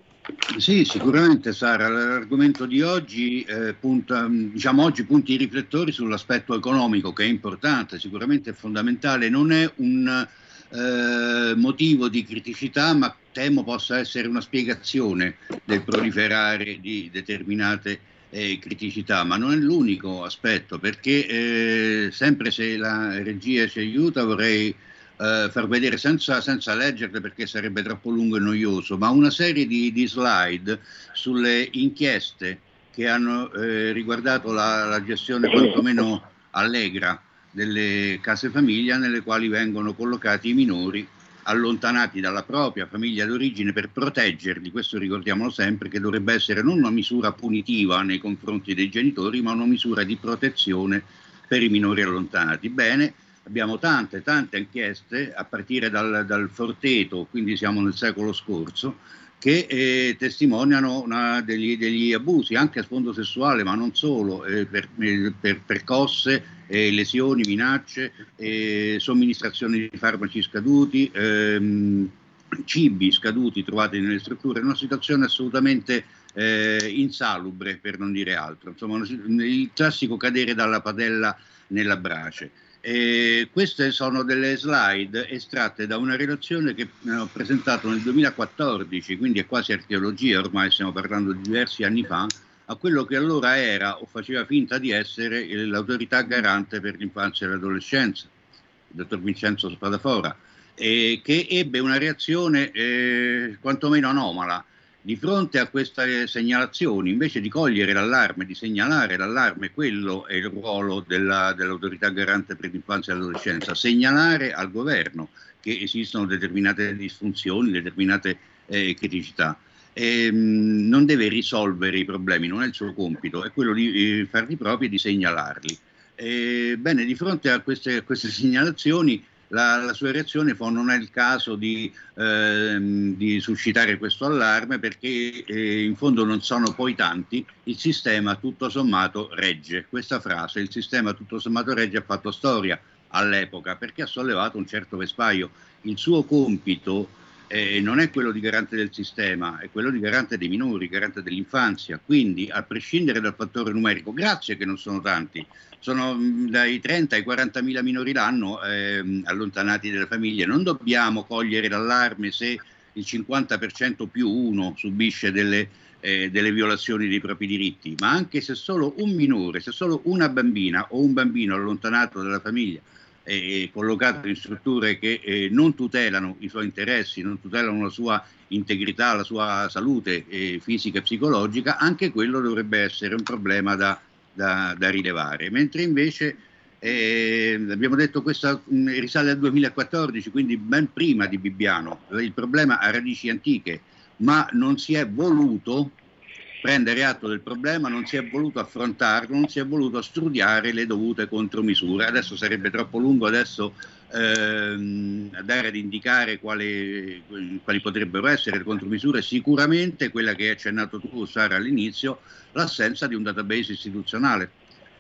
Sì, sicuramente Sara, l'argomento di oggi, eh, punta, diciamo oggi punti i riflettori sull'aspetto economico, che è importante, sicuramente è fondamentale, non è un eh, motivo di criticità, ma temo possa essere una spiegazione del proliferare di determinate E criticità, ma non è l'unico aspetto, perché eh, sempre se la regia ci aiuta vorrei eh, far vedere, senza, senza leggerle perché sarebbe troppo lungo e noioso, ma una serie di, di slide sulle inchieste che hanno eh, riguardato la, la gestione quantomeno allegra delle case famiglia, nelle quali vengono collocati i minori allontanati dalla propria famiglia d'origine per proteggerli. Questo ricordiamolo sempre, che dovrebbe essere non una misura punitiva nei confronti dei genitori, ma una misura di protezione per i minori allontanati. Bene, abbiamo tante, tante inchieste, a partire dal, dal Forteto, quindi siamo nel secolo scorso, che eh, testimoniano una, degli, degli abusi anche a sfondo sessuale, ma non solo, eh, per, per percosse, eh, lesioni, minacce, eh, somministrazioni di farmaci scaduti, ehm, cibi scaduti trovati nelle strutture. È una situazione assolutamente eh, insalubre, per non dire altro, insomma il classico cadere dalla padella nella brace. E queste sono delle slide estratte da una relazione che ho presentato nel duemilaquattordici, quindi è quasi archeologia, ormai stiamo parlando di diversi anni fa, a quello che allora era o faceva finta di essere l'autorità garante per l'infanzia e l'adolescenza, il dottor Vincenzo Spadafora, eh, che ebbe una reazione eh, quantomeno anomala. Di fronte a queste segnalazioni, invece di cogliere l'allarme, di segnalare l'allarme, quello è il ruolo della, dell'autorità garante per l'infanzia e l'adolescenza, segnalare al governo che esistono determinate disfunzioni, determinate eh, criticità. E, mh, non deve risolvere i problemi, non è il suo compito, è quello di eh, farli propri e di segnalarli. E, bene, di fronte a queste, a queste segnalazioni, La, la sua reazione fu: non è il caso di, ehm, di suscitare questo allarme, perché eh, in fondo non sono poi tanti, il sistema tutto sommato regge. Questa frase, il sistema tutto sommato regge, ha fatto storia all'epoca, perché ha sollevato un certo vespaio. Il suo compito eh, non è quello di garante del sistema, è quello di garante dei minori, garante dell'infanzia, quindi a prescindere dal fattore numerico, grazie che non sono tanti, sono dai trenta ai quarantamila minori l'anno eh, allontanati dalle famiglie. Non dobbiamo cogliere l'allarme se il cinquanta per cento più uno subisce delle, eh, delle violazioni dei propri diritti, ma anche se solo un minore, se solo una bambina o un bambino allontanato dalla famiglia e eh, collocato in strutture che eh, non tutelano i suoi interessi, non tutelano la sua integrità, la sua salute eh, fisica e psicologica, anche quello dovrebbe essere un problema da Da, da rilevare, mentre invece eh, abbiamo detto questa mh, risale al duemilaquattordici, quindi ben prima di Bibbiano. Il problema ha radici antiche, ma non si è voluto prendere atto del problema, non si è voluto affrontarlo, non si è voluto studiare le dovute contromisure. Adesso sarebbe troppo lungo adesso ehm, andare ad indicare quali, quali potrebbero essere le contromisure. Sicuramente quella che hai accennato tu, Sara, all'inizio, l'assenza di un database istituzionale.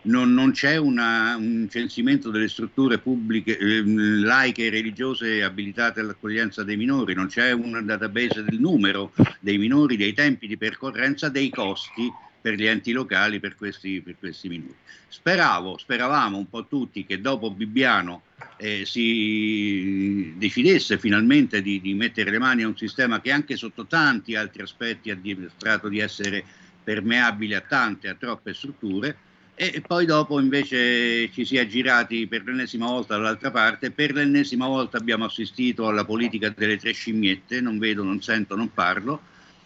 Non, non c'è una, un censimento delle strutture pubbliche, eh, laiche e religiose abilitate all'accoglienza dei minori, non c'è un database del numero dei minori, dei tempi di percorrenza, dei costi per gli enti locali per questi, per questi minori. Speravo, speravamo un po' tutti che dopo Bibbiano eh, si decidesse finalmente di, di mettere le mani a un sistema che anche sotto tanti altri aspetti ha dimostrato di essere permeabile a tante, a troppe strutture, e poi dopo invece ci si è girati per l'ennesima volta dall'altra parte. Per l'ennesima volta abbiamo assistito alla politica delle tre scimmiette: non vedo, non sento, non parlo,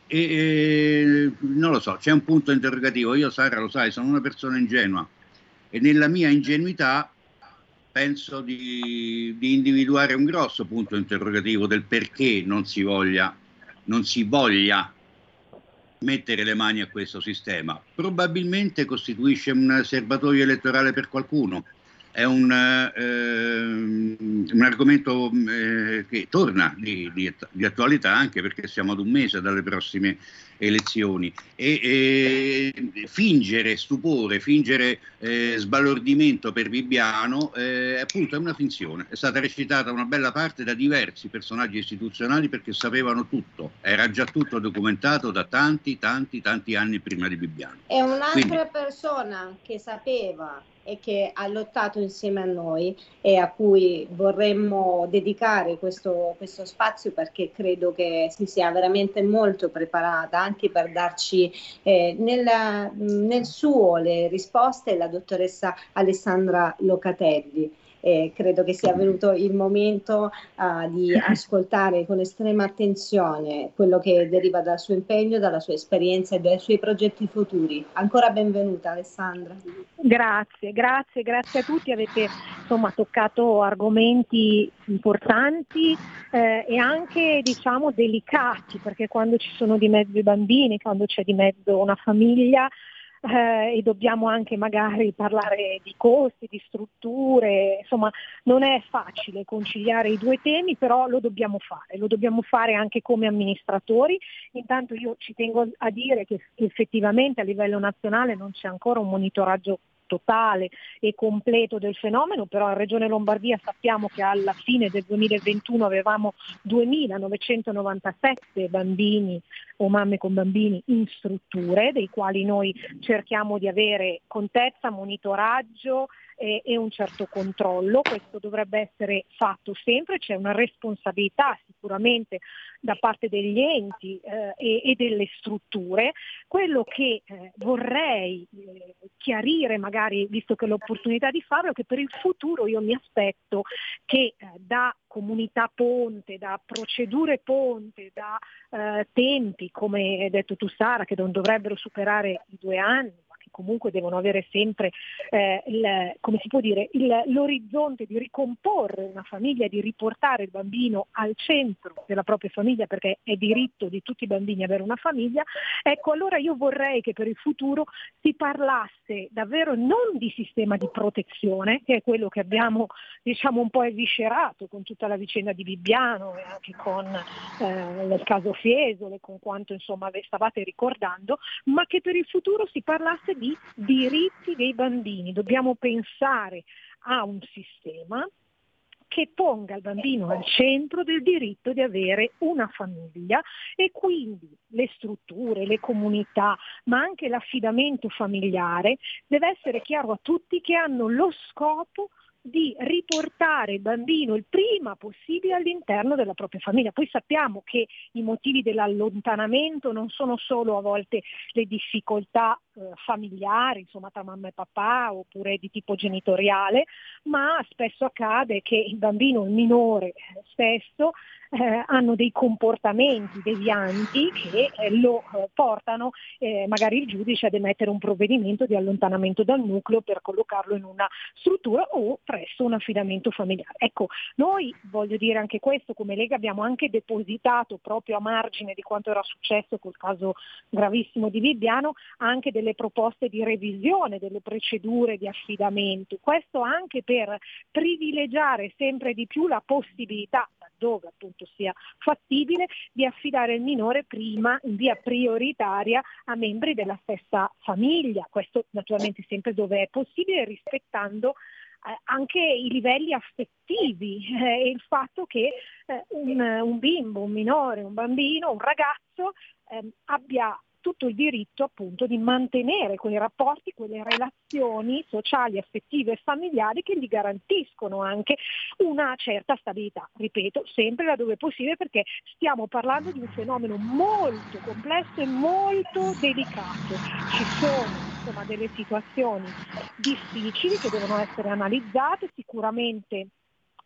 e non lo so, c'è un punto interrogativo. Io, Sara, lo sai, sono una persona ingenua e nella mia ingenuità penso di, di individuare un grosso punto interrogativo del perché non si voglia, non si voglia mettere le mani a questo sistema. Probabilmente costituisce un serbatoio elettorale per qualcuno, è un, eh, un argomento eh, che torna di, di, di attualità, anche perché siamo ad un mese dalle prossime elezioni, e, e fingere stupore, fingere eh, sbalordimento per Bibbiano eh, appunto è una finzione. È stata recitata una bella parte da diversi personaggi istituzionali perché sapevano tutto, era già tutto documentato da tanti tanti tanti anni prima di Bibbiano. È un'altra Quindi. persona che sapeva e che ha lottato insieme a noi e a cui vorremmo dedicare questo, questo spazio, perché credo che si sia veramente molto preparata anche per darci eh, nella, nel suo le risposte, la dottoressa Alessandra Locatelli. Eh, credo che sia venuto il momento uh, di ascoltare con estrema attenzione quello che deriva dal suo impegno, dalla sua esperienza e dai suoi progetti futuri. Ancora benvenuta, Alessandra. Grazie, grazie, grazie a tutti. Avete insomma toccato argomenti importanti eh, e anche, diciamo, delicati, perché quando ci sono di mezzo i bambini, quando c'è di mezzo una famiglia, eh, e dobbiamo anche magari parlare di costi, di strutture, insomma non è facile conciliare i due temi, però lo dobbiamo fare, lo dobbiamo fare anche come amministratori. Intanto io ci tengo a dire che effettivamente a livello nazionale non c'è ancora un monitoraggio totale e completo del fenomeno, però in Regione Lombardia sappiamo che alla fine del duemilaventuno avevamo duemilanovecentonovantasette bambini o mamme con bambini in strutture, dei quali noi cerchiamo di avere contezza, monitoraggio e, e un certo controllo. Questo dovrebbe essere fatto sempre, c'è una responsabilità sicuramente da parte degli enti eh, e, e delle strutture. Quello che eh, vorrei eh, chiarire, magari visto che ho l'opportunità di farlo, che per il futuro io mi aspetto che eh, da comunità ponte, da procedure ponte, da eh, tempi, come hai detto tu Sara, che non dovrebbero superare i due anni, ma che comunque devono avere sempre eh, il, come si può dire, il, l'orizzonte di ricomporre una famiglia, di riportare il bambino al centro della propria famiglia, perché è diritto di tutti i bambini avere una famiglia. Ecco, allora io vorrei che per il futuro si parlasse davvero non di sistema di protezione, che è quello che abbiamo, diciamo, un po' eviscerato con tutta la vicenda di Bibbiano e anche con eh, il caso Fiesole, con quanto insomma stavate ricordando, ma che per il futuro si parlasse di diritti dei bambini. Dobbiamo pensare a un sistema che ponga il bambino al centro del diritto di avere una famiglia, e quindi le strutture, le comunità, ma anche l'affidamento familiare deve essere chiaro a tutti che hanno lo scopo di riportare il bambino il prima possibile all'interno della propria famiglia. Poi sappiamo che i motivi dell'allontanamento non sono solo a volte le difficoltà eh, familiari, insomma tra mamma e papà, oppure di tipo genitoriale, ma spesso accade che il bambino, il minore stesso, eh, hanno dei comportamenti devianti che eh, lo eh, portano eh, magari il giudice ad emettere un provvedimento di allontanamento dal nucleo per collocarlo in una struttura o presso un affidamento familiare. Ecco, noi, voglio dire anche questo, come Lega abbiamo anche depositato, proprio a margine di quanto era successo col caso gravissimo di Bibbiano, anche delle proposte di revisione delle procedure di affidamento, questo anche per privilegiare sempre di più la possibilità, dove appunto sia fattibile, di affidare il minore prima, in via prioritaria, a membri della stessa famiglia. Questo naturalmente sempre dove è possibile, rispettando eh, anche i livelli affettivi eh, e il fatto che eh, un, un bimbo, un minore, un bambino, un ragazzo eh, abbia tutto il diritto appunto di mantenere quei rapporti, quelle relazioni sociali, affettive e familiari che gli garantiscono anche una certa stabilità, ripeto, sempre laddove possibile, perché stiamo parlando di un fenomeno molto complesso e molto delicato. Ci sono insomma delle situazioni difficili che devono essere analizzate, sicuramente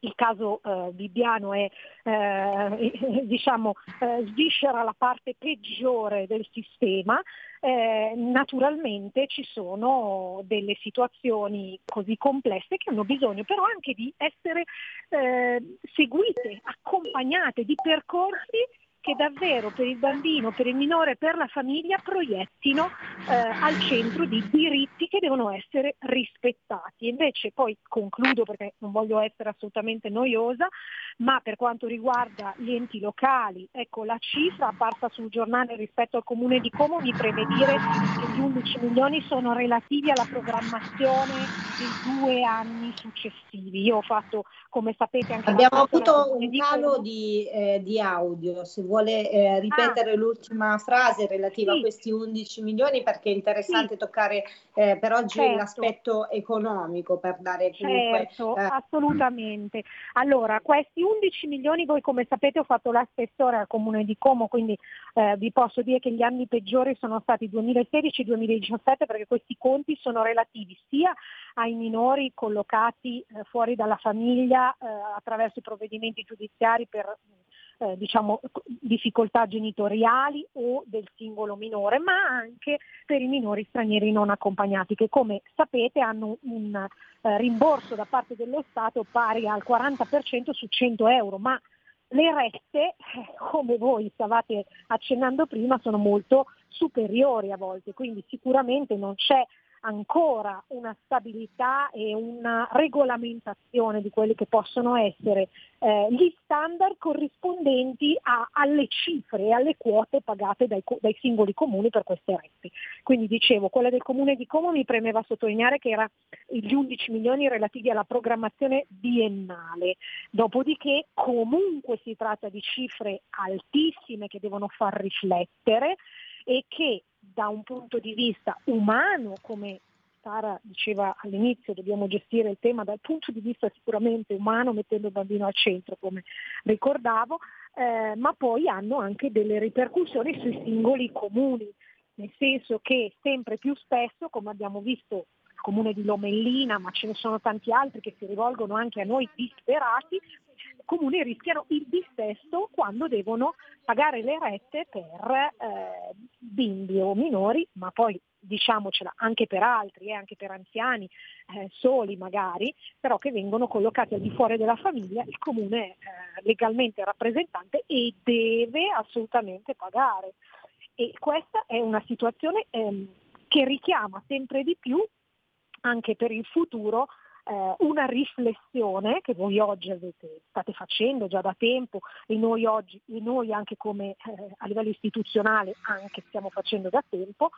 il caso eh, Bibbiano è, eh, diciamo, eh, sviscera la parte peggiore del sistema. Eh, naturalmente ci sono delle situazioni così complesse che hanno bisogno però anche di essere eh, seguite, accompagnate di percorsi che davvero per il bambino, per il minore, per la famiglia proiettino eh, al centro di diritti che devono essere rispettati. Invece poi concludo, perché non voglio essere assolutamente noiosa, ma per quanto riguarda gli enti locali, ecco, la cifra apparsa sul giornale rispetto al comune di Como mi preme dire che gli undici milioni sono relativi alla programmazione dei due anni successivi. Io ho fatto, come sapete, anche abbiamo avuto un calo di, eh, di audio, se vuoi vuole eh, ripetere ah. l'ultima frase relativa sì. a questi undici milioni, perché è interessante sì. toccare eh, per oggi certo. l'aspetto economico, per dare comunque certo, eh. assolutamente. Allora, questi undici milioni, voi come sapete ho fatto l'assessore al comune di Como, quindi eh, vi posso dire che gli anni peggiori sono stati duemilasedici duemiladiciassette, perché questi conti sono relativi sia ai minori collocati eh, fuori dalla famiglia eh, attraverso i provvedimenti giudiziari per Eh, diciamo difficoltà genitoriali o del singolo minore, ma anche per i minori stranieri non accompagnati, che come sapete hanno un eh, rimborso da parte dello Stato pari al quaranta per cento su cento euro, ma le rette, come voi stavate accennando prima, sono molto superiori a volte, quindi sicuramente non c'è ancora una stabilità e una regolamentazione di quelli che possono essere eh, gli standard corrispondenti a, alle cifre e alle quote pagate dai, dai singoli comuni per queste reti. Quindi dicevo, quella del Comune di Como mi premeva sottolineare che era gli undici milioni relativi alla programmazione biennale, dopodiché comunque si tratta di cifre altissime che devono far riflettere e che da un punto di vista umano, come Sara diceva all'inizio, dobbiamo gestire il tema dal punto di vista sicuramente umano, mettendo il bambino al centro, come ricordavo, eh, ma poi hanno anche delle ripercussioni sui singoli comuni, nel senso che sempre più spesso, come abbiamo visto il comune di Lomellina, ma ce ne sono tanti altri che si rivolgono anche a noi disperati, comuni rischiano il dissesto quando devono pagare le rette per eh, bimbi o minori, ma poi diciamocela anche per altri, eh, anche per anziani, eh, soli magari, però che vengono collocati al di fuori della famiglia. Il comune è eh, legalmente rappresentante e deve assolutamente pagare. E questa è una situazione eh, che richiama sempre di più, anche per il futuro, una riflessione che voi oggi avete, state facendo già da tempo, e noi oggi, e noi anche come eh, a livello istituzionale anche stiamo facendo da tempo,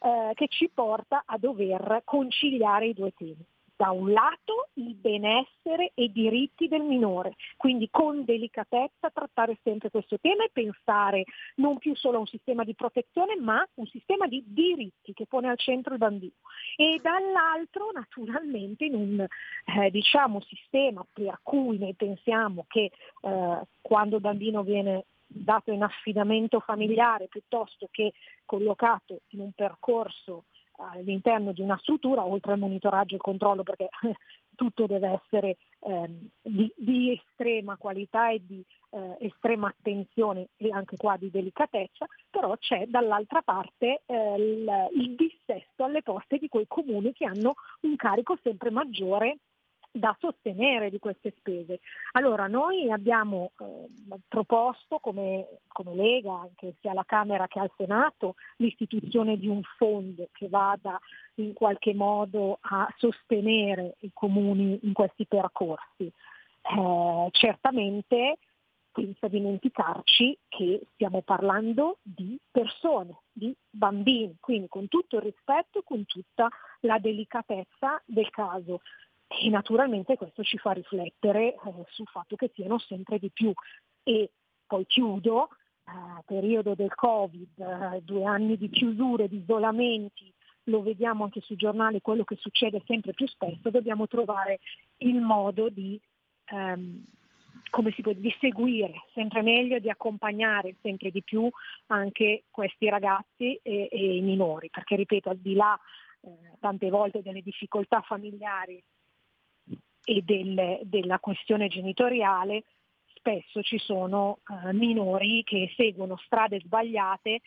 eh, che ci porta a dover conciliare i due temi. Da un lato il benessere e i diritti del minore, quindi con delicatezza trattare sempre questo tema e pensare non più solo a un sistema di protezione ma un sistema di diritti che pone al centro il bambino, e dall'altro naturalmente in un eh, diciamo sistema per cui noi pensiamo che eh, quando il bambino viene dato in affidamento familiare piuttosto che collocato in un percorso all'interno di una struttura, oltre al monitoraggio e controllo, perché tutto deve essere ehm, di, di estrema qualità e di eh, estrema attenzione e anche qua di delicatezza, però c'è dall'altra parte eh, il, il dissesto alle poste di quei comuni che hanno un carico sempre maggiore da sostenere di queste spese. Allora noi abbiamo eh, proposto come, come Lega, anche sia alla Camera che al Senato, l'istituzione di un fondo che vada in qualche modo a sostenere i comuni in questi percorsi. Eh, certamente senza dimenticarci che stiamo parlando di persone, di bambini, quindi con tutto il rispetto e con tutta la delicatezza del caso. E naturalmente questo ci fa riflettere eh, sul fatto che siano sempre di più. E poi chiudo, eh, periodo del Covid, eh, due anni di chiusure, di isolamenti, lo vediamo anche sui giornali, quello che succede sempre più spesso, dobbiamo trovare il modo di, ehm, come si può, di seguire sempre meglio, di accompagnare sempre di più anche questi ragazzi e, e i minori, perché ripeto, al di là eh, tante volte delle difficoltà familiari e del, della questione genitoriale, spesso ci sono eh, minori che seguono strade sbagliate, eh,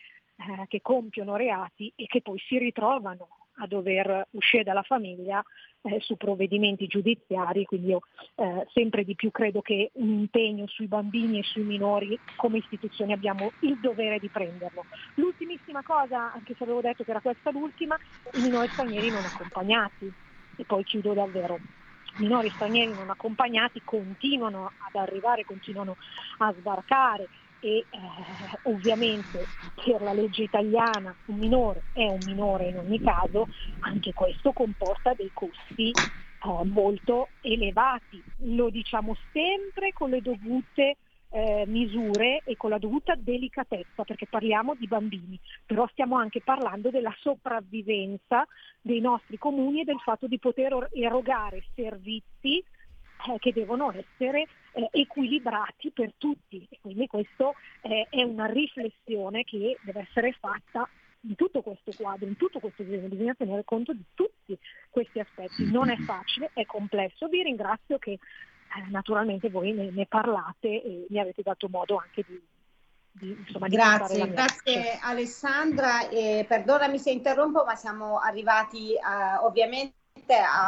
che compiono reati e che poi si ritrovano a dover uscire dalla famiglia eh, su provvedimenti giudiziari, quindi io eh, sempre di più credo che un impegno sui bambini e sui minori come istituzioni abbiamo il dovere di prenderlo. L'ultimissima cosa, anche se avevo detto che era questa l'ultima, i minori stranieri non accompagnati, e poi chiudo davvero. Minori stranieri non accompagnati continuano ad arrivare, continuano a sbarcare e eh, ovviamente per la legge italiana un minore è un minore in ogni caso, anche questo comporta dei costi eh, molto elevati, lo diciamo sempre con le dovute eh, misure e con la dovuta delicatezza, perché parliamo di bambini, però stiamo anche parlando della sopravvivenza dei nostri comuni e del fatto di poter erogare servizi eh, che devono essere eh, equilibrati per tutti, e quindi questo eh, è una riflessione che deve essere fatta in tutto questo quadro, in tutto questo disegno. Bisogna tenere conto di tutti questi aspetti, non è facile, è complesso. Vi ringrazio che naturalmente voi ne, ne parlate e mi avete dato modo anche di, di insomma di grazie, grazie Alessandra, e perdonami se interrompo, ma siamo arrivati a, ovviamente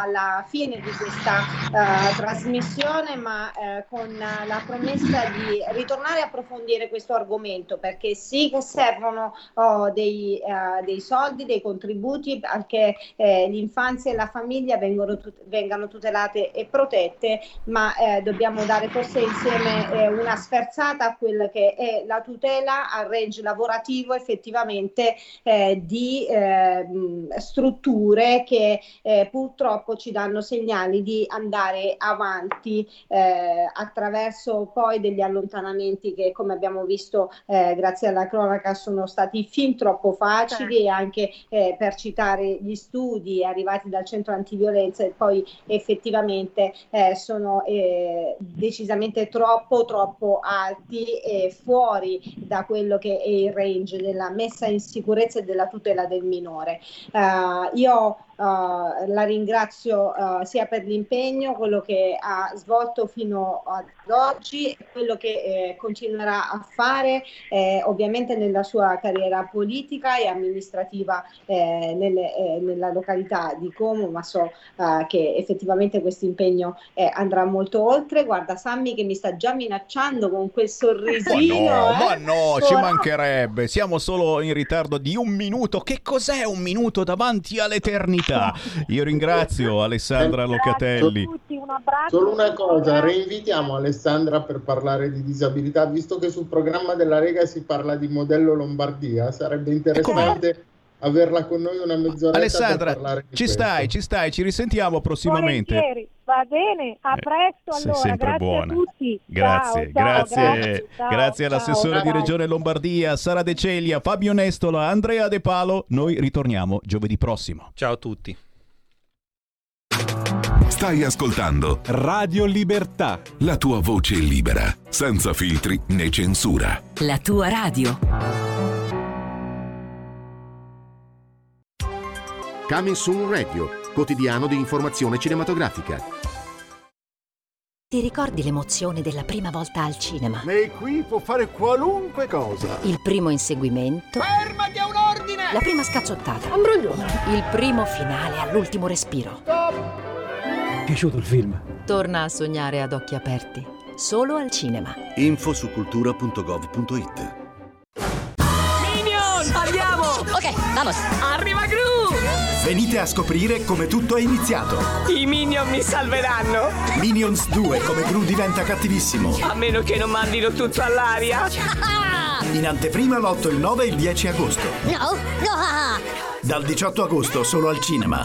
alla fine di questa uh, trasmissione, ma uh, con la promessa di ritornare a approfondire questo argomento, perché sì che servono oh, dei, uh, dei soldi, dei contributi, perché eh, l'infanzia e la famiglia vengono tut- vengano tutelate e protette, ma eh, dobbiamo dare forse insieme eh, una sferzata a quella che è la tutela al range lavorativo effettivamente eh, di eh, strutture che eh, purtroppo ci danno segnali di andare avanti eh, attraverso poi degli allontanamenti che, come abbiamo visto eh, grazie alla cronaca, sono stati fin troppo facili, sì. E anche eh, per citare gli studi arrivati dal centro antiviolenza, e poi effettivamente eh, sono eh, decisamente troppo troppo alti e fuori da quello che è il range della messa in sicurezza e della tutela del minore. Uh, io Uh, la ringrazio uh, sia per l'impegno, quello che ha svolto fino ad oggi, quello che eh, continuerà a fare eh, ovviamente nella sua carriera politica e amministrativa eh, nelle, eh, nella località di Como, ma so uh, che effettivamente questo impegno eh, andrà molto oltre. Guarda Sammy che mi sta già minacciando con quel sorrisino. Ma no, eh. ma no oh, ci no. mancherebbe, siamo solo in ritardo di un minuto. Che cos'è un minuto davanti all'eternità? Io ringrazio Alessandra Locatelli. Solo una cosa, reinvitiamo Alessandra per parlare di disabilità, visto che sul programma della Lega si parla di modello Lombardia, sarebbe interessante averla con noi una mezz'oretta. Alessandra, per ci questo. stai, ci stai, ci risentiamo prossimamente. Volentieri. Va bene, a presto, eh, allora, grazie buona. a tutti. Grazie, ciao, grazie, ciao, grazie, ciao, grazie ciao, all'assessore ciao, di Regione Lombardia, Sara De Ceglia, Fabio Nestola, Andrea De Palo. Noi ritorniamo giovedì prossimo. Ciao a tutti. Stai ascoltando Radio Libertà, la tua voce libera, senza filtri né censura. La tua radio. Coming Soon Radio, quotidiano di informazione cinematografica. Ti ricordi l'emozione della prima volta al cinema? E qui può fare qualunque cosa. Il primo inseguimento. Fermati a un ordine! La prima scazzottata. Ambroglione. Il primo finale all'ultimo respiro. Stop! Piaciuto il film? Torna a sognare ad occhi aperti. Solo al cinema. Info su cultura punto gov punto it. Minions! Andiamo! Ok, vamos! Arriva Gru! Venite a scoprire come tutto è iniziato. I Minion mi salveranno. Minions due, come Gru diventa cattivissimo. A meno che non mandino tutto all'aria. In anteprima l'otto, il nove e il dieci agosto. No, no. Dal diciotto agosto solo al cinema.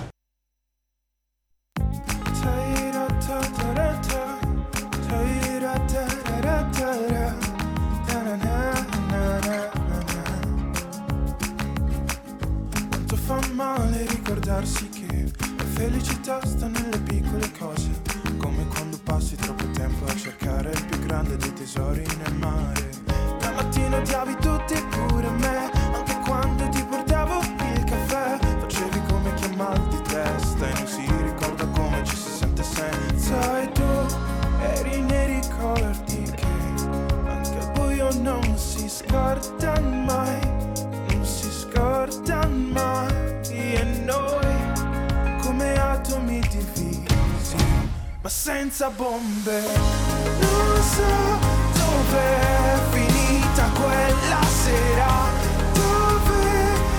Ricordarsi che la felicità sta nelle piccole cose, come quando passi troppo tempo a cercare il più grande dei tesori nel mare. La mattina odiavi tutti pure me, anche quando ti portavo il caffè. Facevi come chi ha mal di testa e non si ricorda come ci si sente senza. E tu eri nei ricordi che anche al buio non si scorda mai, non si scorda mai. E noi come atomi divisi, ma senza bombe. Non so dove è finita quella sera, dove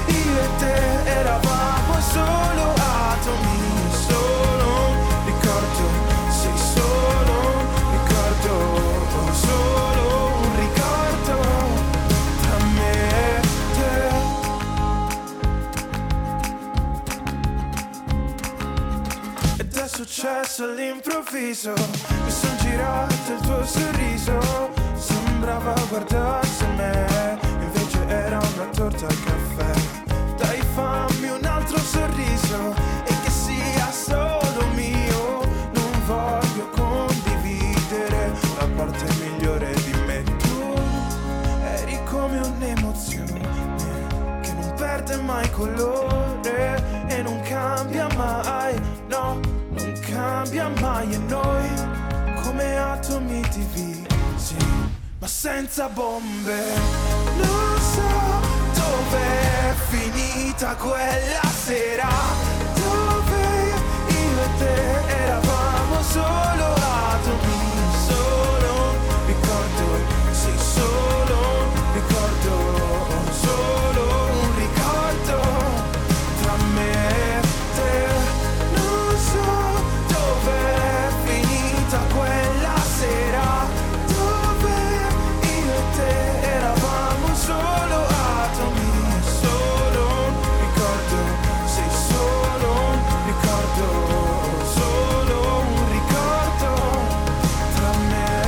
io e te eravamo solo atomi. Solo ricordo, sei solo ricordo, solo un ricordo tra me e te. Succede successo all'improvviso, mi son girato il tuo sorriso, sembrava guardarsi me, invece era una torta al caffè. Dai, fammi un altro sorriso e che sia solo mio, non voglio condividere la parte migliore di me. Tu eri come un'emozione che non perde mai colore e non cambia mai, no, cambia mai, e noi come atomi divisi, sì, ma senza bombe. Non so dove è finita quella sera dove io e te eravamo solo atomi, solo ricordo, sì, solo ricordo, solo un ricordo tra me e te. Non so dov'è finita quella sera dove io e te eravamo solo atomi, solo ricordo, sei solo ricordo, solo un ricordo tra me e te.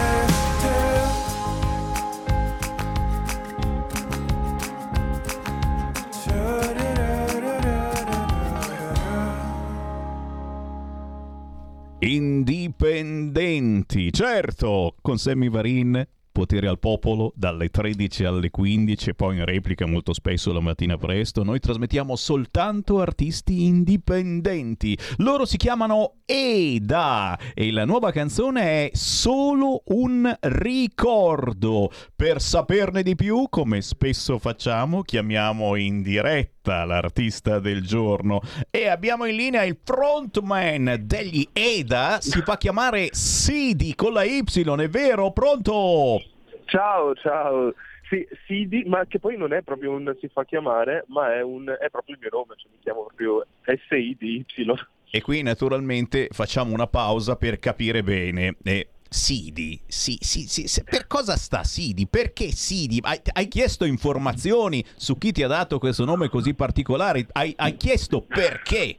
Indipendenti, certo, con Sammy Varin, Potere al Popolo, dalle tredici alle quindici e poi in replica molto spesso la mattina presto. Noi trasmettiamo soltanto artisti indipendenti. Loro si chiamano Eda e la nuova canzone è Solo un ricordo. Per saperne di più, come spesso facciamo, chiamiamo in diretta l'artista del giorno e abbiamo in linea il frontman degli Eda, si fa chiamare Sidi con la Y, è vero? Pronto? Ciao, ciao. Sì, Sidi, ma che poi non è proprio un si fa chiamare, ma è un è proprio il mio nome, cioè mi chiamo proprio S I D Y. E qui naturalmente facciamo una pausa per capire bene. E Sidi, sì, sì, sì, per cosa sta Sidi? Perché Sidi? Hai, hai chiesto informazioni su chi ti ha dato questo nome così particolare? Hai, hai chiesto perché?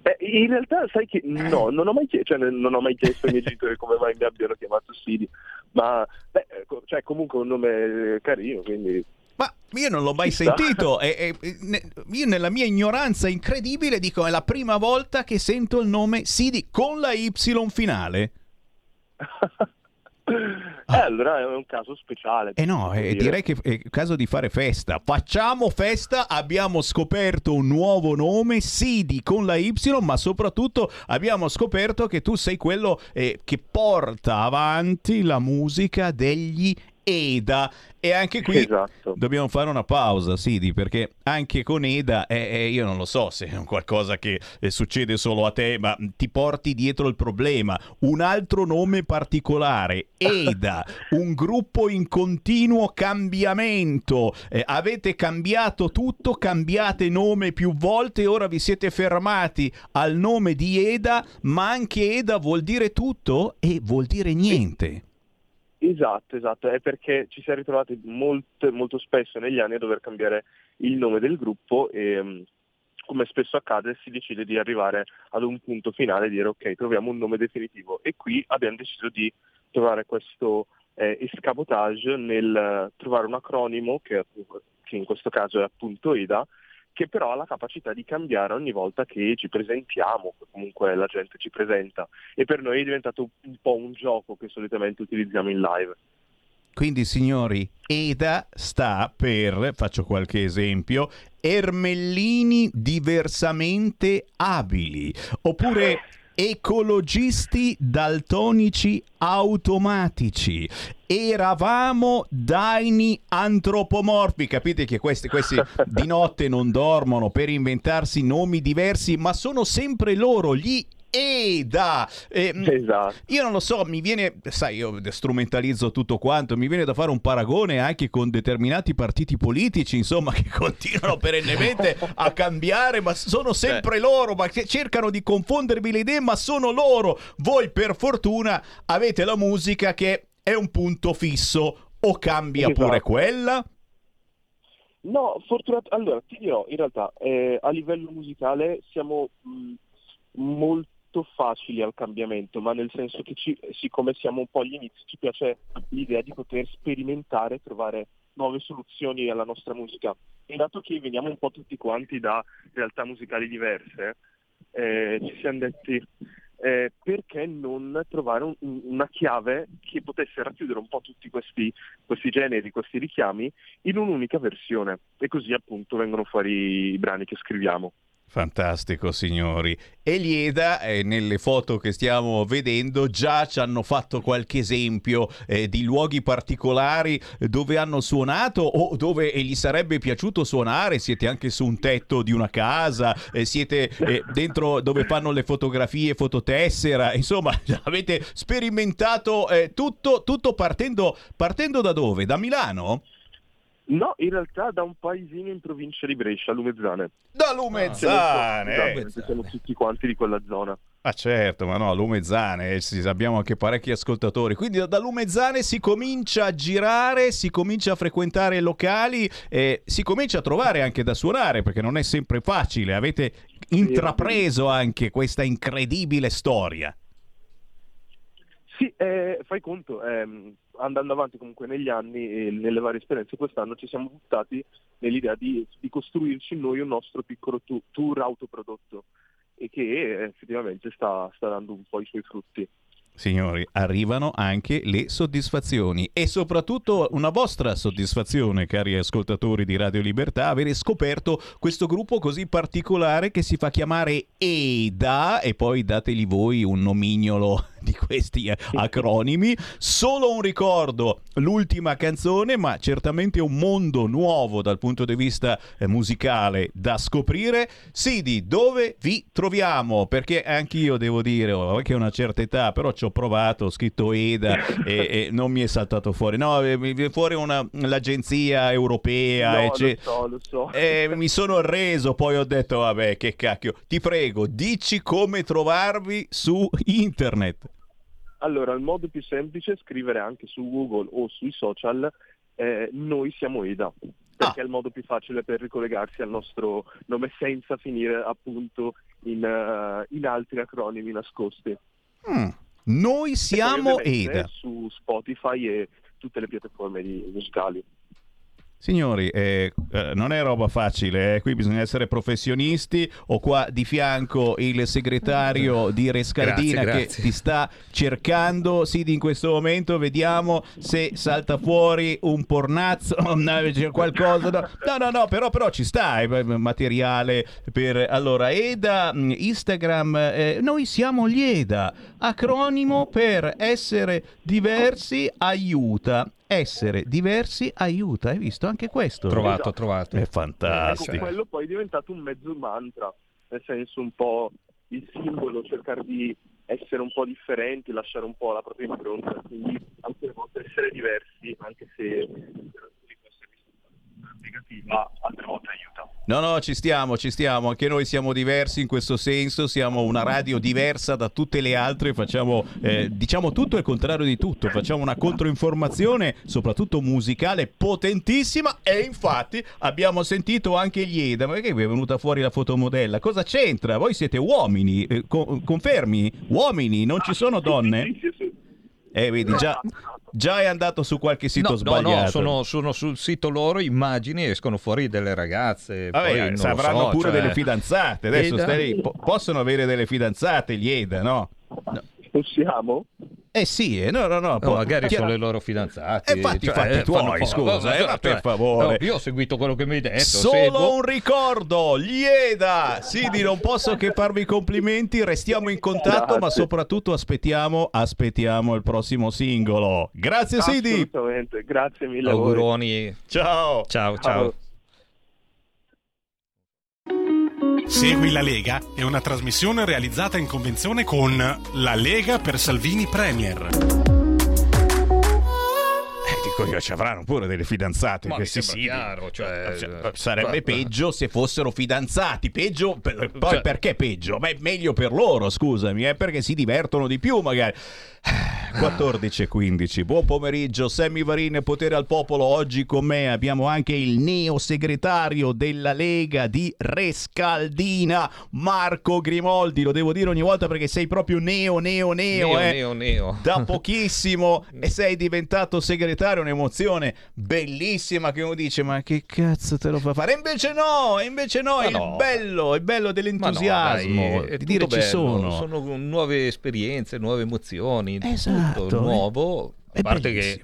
Beh, in realtà sai che no, non ho mai chiesto, cioè, non ho mai chiesto ai miei genitori come mai mi abbiano chiamato Sidi, ma beh, cioè, comunque è un nome carino, quindi... Ma io non l'ho mai sentito, e, e, ne, io nella mia ignoranza incredibile dico è la prima volta che sento il nome Sidi con la Y finale. Eh, allora è un caso speciale. Eh no, eh, direi che è il caso di fare festa. Facciamo festa, abbiamo scoperto un nuovo nome, Sidi con la Y, ma soprattutto abbiamo scoperto che tu sei quello eh, che porta avanti la musica degli Eda. E anche qui esatto. Dobbiamo fare una pausa, Sidi, perché anche con Eda eh, eh, io non lo so se è qualcosa che eh, succede solo a te, ma ti porti dietro il problema un altro nome particolare, Eda, un gruppo in continuo cambiamento, eh, avete cambiato tutto, cambiate nome più volte, ora vi siete fermati al nome di Eda, ma anche Eda vuol dire tutto e vuol dire niente. Sì. Esatto, esatto, è perché ci si è ritrovati molto, molto spesso negli anni a dover cambiare il nome del gruppo e, come spesso accade, si decide di arrivare ad un punto finale e dire ok, troviamo un nome definitivo, e qui abbiamo deciso di trovare questo eh, escamotage nel trovare un acronimo che, che in questo caso è appunto Eda, che però ha la capacità di cambiare ogni volta che ci presentiamo, comunque la gente ci presenta, e per noi è diventato un po' un gioco che solitamente utilizziamo in live. Quindi signori, Eda sta per, faccio qualche esempio, Ermellini diversamente abili, oppure ecologisti daltonici automatici, eravamo daini antropomorfi. Capite che questi, questi di notte non dormono per inventarsi nomi diversi, ma sono sempre loro gli Eda. Eh, esatto. Io non lo so, mi viene, sai, io strumentalizzo tutto quanto, mi viene da fare un paragone anche con determinati partiti politici, insomma, che continuano perennemente a cambiare, ma sono sempre eh. loro, ma cercano di confondervi le idee, ma sono loro. Voi per fortuna avete la musica che è un punto fisso, o cambia esatto. pure quella? No, fortunatamente, allora ti dirò, in realtà eh, a livello musicale siamo mh, molto molto facili al cambiamento, ma nel senso che ci, siccome siamo un po' agli inizi, ci piace l'idea di poter sperimentare, trovare nuove soluzioni alla nostra musica. E dato che veniamo un po' tutti quanti da realtà musicali diverse, eh, ci siamo detti eh, perché non trovare un, una chiave che potesse racchiudere un po' tutti questi, questi generi, questi richiami in un'unica versione, e così appunto vengono fuori i brani che scriviamo. Fantastico, signori. E Lieda, eh, nelle foto che stiamo vedendo, già ci hanno fatto qualche esempio eh, di luoghi particolari dove hanno suonato o dove gli sarebbe piaciuto suonare. Siete anche su un tetto di una casa, eh, siete eh, dentro dove fanno le fotografie, fototessera, insomma avete sperimentato eh, tutto, tutto partendo, partendo da dove? Da Milano? No, in realtà da un paesino in provincia di Brescia, Lumezzane. Da Lumezzane! Ah, siamo, tutti, siamo tutti quanti di quella zona. Ah certo, ma no, Lumezzane, sì, abbiamo anche parecchi ascoltatori. Quindi da Lumezzane si comincia a girare, si comincia a frequentare locali e si comincia a trovare anche da suonare, perché non è sempre facile. Avete intrapreso anche questa incredibile storia. Sì, eh, fai conto, ehm, andando avanti comunque negli anni e nelle varie esperienze, quest'anno ci siamo buttati nell'idea di, di costruirci noi un nostro piccolo tu, tour autoprodotto, e che effettivamente sta, sta dando un po' i suoi frutti. Signori, arrivano anche le soddisfazioni e soprattutto una vostra soddisfazione, cari ascoltatori di Radio Libertà, avere scoperto questo gruppo così particolare che si fa chiamare E I D A, e poi dategli voi un nomignolo di questi acronimi. Solo un ricordo, l'ultima canzone, ma certamente un mondo nuovo dal punto di vista musicale da scoprire. Sidi, dove vi troviamo? Perché anch'io devo dire, ho anche una certa età, però ci ho provato, ho scritto E D A e, e non mi è saltato fuori. No, mi viene fuori una, l'agenzia europea. No, ecce... lo so, lo so. E mi sono reso, poi ho detto, vabbè, che cacchio. Ti prego, dici come trovarvi su internet. Allora, il modo più semplice è scrivere anche su Google o sui social eh, noi siamo E D A, perché ah. è il modo più facile per ricollegarsi al nostro nome senza finire appunto in, uh, in altri acronimi nascosti. Mm. Noi siamo E D A. Su Spotify e tutte le piattaforme musicali. Signori, eh, eh, non è roba facile, eh. Qui bisogna essere professionisti. Ho qua di fianco il segretario di Rescaldina, grazie, grazie, che ti sta cercando, Sidi, in questo momento. Vediamo se salta fuori un pornazzo, qualcosa. No, no, no, no, però, però ci sta, eh, materiale per... Allora, E D A, Instagram, eh, noi siamo gli E D A, acronimo per essere diversi aiuta. Essere diversi aiuta, hai visto anche questo? Trovato, esatto. trovato. È fantastico. Ecco, quello poi è diventato un mezzo mantra, nel senso un po' il simbolo, cercare di essere un po' differenti, lasciare un po' la propria impronta, quindi alcune volte essere diversi, anche se negativa, altre volte aiuta. No, no, ci stiamo, ci stiamo. Anche noi siamo diversi in questo senso, siamo una radio diversa da tutte le altre, facciamo eh, diciamo tutto il contrario di tutto, facciamo una controinformazione, soprattutto musicale, potentissima, e infatti abbiamo sentito anche gli E D A, ma perché vi è venuta fuori la fotomodella? Cosa c'entra? Voi siete uomini, eh, co- confermi? Uomini, non ci sono donne? Eh, vedi, già... Già è andato su qualche sito no, sbagliato. No, no, sono, sono sul sito loro, immagini, escono fuori delle ragazze. Vabbè, poi avranno so, pure cioè... delle fidanzate. Adesso E D A... stai lì. Po- possono avere delle fidanzate gli E D A, no? no. Possiamo? Eh sì, eh, no, no, no. no po- magari chiaro... sono le loro fidanzate. E infatti, cioè, fatti eh, tuoi, scusa, eh, ma per favore. No, io ho seguito quello che mi hai detto. Solo seguo... un ricordo, gli E D A. Sidi, non posso che farvi complimenti, restiamo in contatto, grazie, ma soprattutto aspettiamo, aspettiamo il prossimo singolo. Grazie Sidi. Assolutamente, grazie mille. Auguroni. Ciao. Ciao, ciao. Segui la Lega è una trasmissione realizzata in convenzione con La Lega per Salvini Premier. dico, ci avranno pure delle fidanzate. Ma questi sì, chiaro, cioè, cioè, sarebbe peggio se fossero fidanzati. Peggio, per, poi cioè, perché peggio? Beh, meglio per loro, scusami, eh, perché si divertono di più magari. quattordici e quindici, buon pomeriggio, Sammy Varin, Potere al Popolo. Oggi con me abbiamo anche il neo segretario della Lega di Rescaldina, Marco Grimoldi. Lo devo dire ogni volta perché sei proprio neo, neo, neo, neo, eh. neo, neo. Da pochissimo e sei diventato segretario, un'emozione bellissima che uno dice ma che cazzo te lo fa fare? E invece no, invece no, è no. bello, è bello dell'entusiasmo, no, dai, è di dire bello. Ci sono. Sono nuove esperienze, nuove emozioni. Esatto, tutto nuovo, a parte che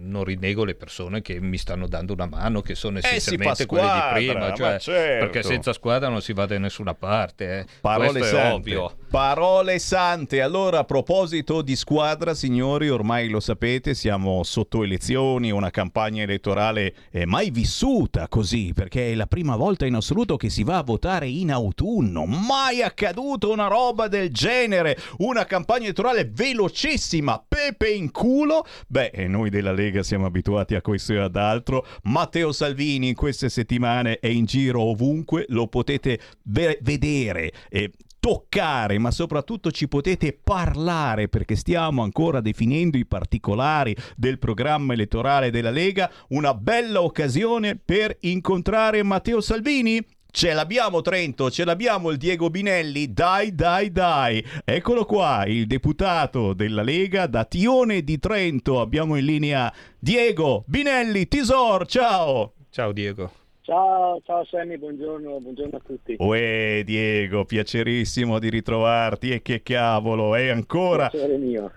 non rinego le persone che mi stanno dando una mano, che sono essenzialmente eh squadra, quelle di prima, cioè, certo. perché senza squadra non si va da nessuna parte, eh. Parole sante, ovvio. Parole sante. Allora, a proposito di squadra, signori, ormai lo sapete, siamo sotto elezioni, una campagna elettorale mai vissuta così, perché è la prima volta in assoluto che si va a votare in autunno, mai accaduto una roba del genere, una campagna elettorale velocissima, pepe in culo. Beh, e noi della Lega siamo abituati a questo e ad altro. Matteo Salvini in queste settimane è in giro ovunque, lo potete ve- vedere e toccare, ma soprattutto ci potete parlare, perché stiamo ancora definendo i particolari del programma elettorale della Lega. Una bella occasione per incontrare Matteo Salvini. Ce l'abbiamo Trento, ce l'abbiamo il Diego Binelli, dai dai dai, eccolo qua, il deputato della Lega da Tione di Trento, abbiamo in linea Diego Binelli, Tesor, ciao! Ciao Diego. Ciao, ciao Sammy, buongiorno, buongiorno a tutti. Uè Diego, piacerissimo di ritrovarti e che cavolo, è ancora,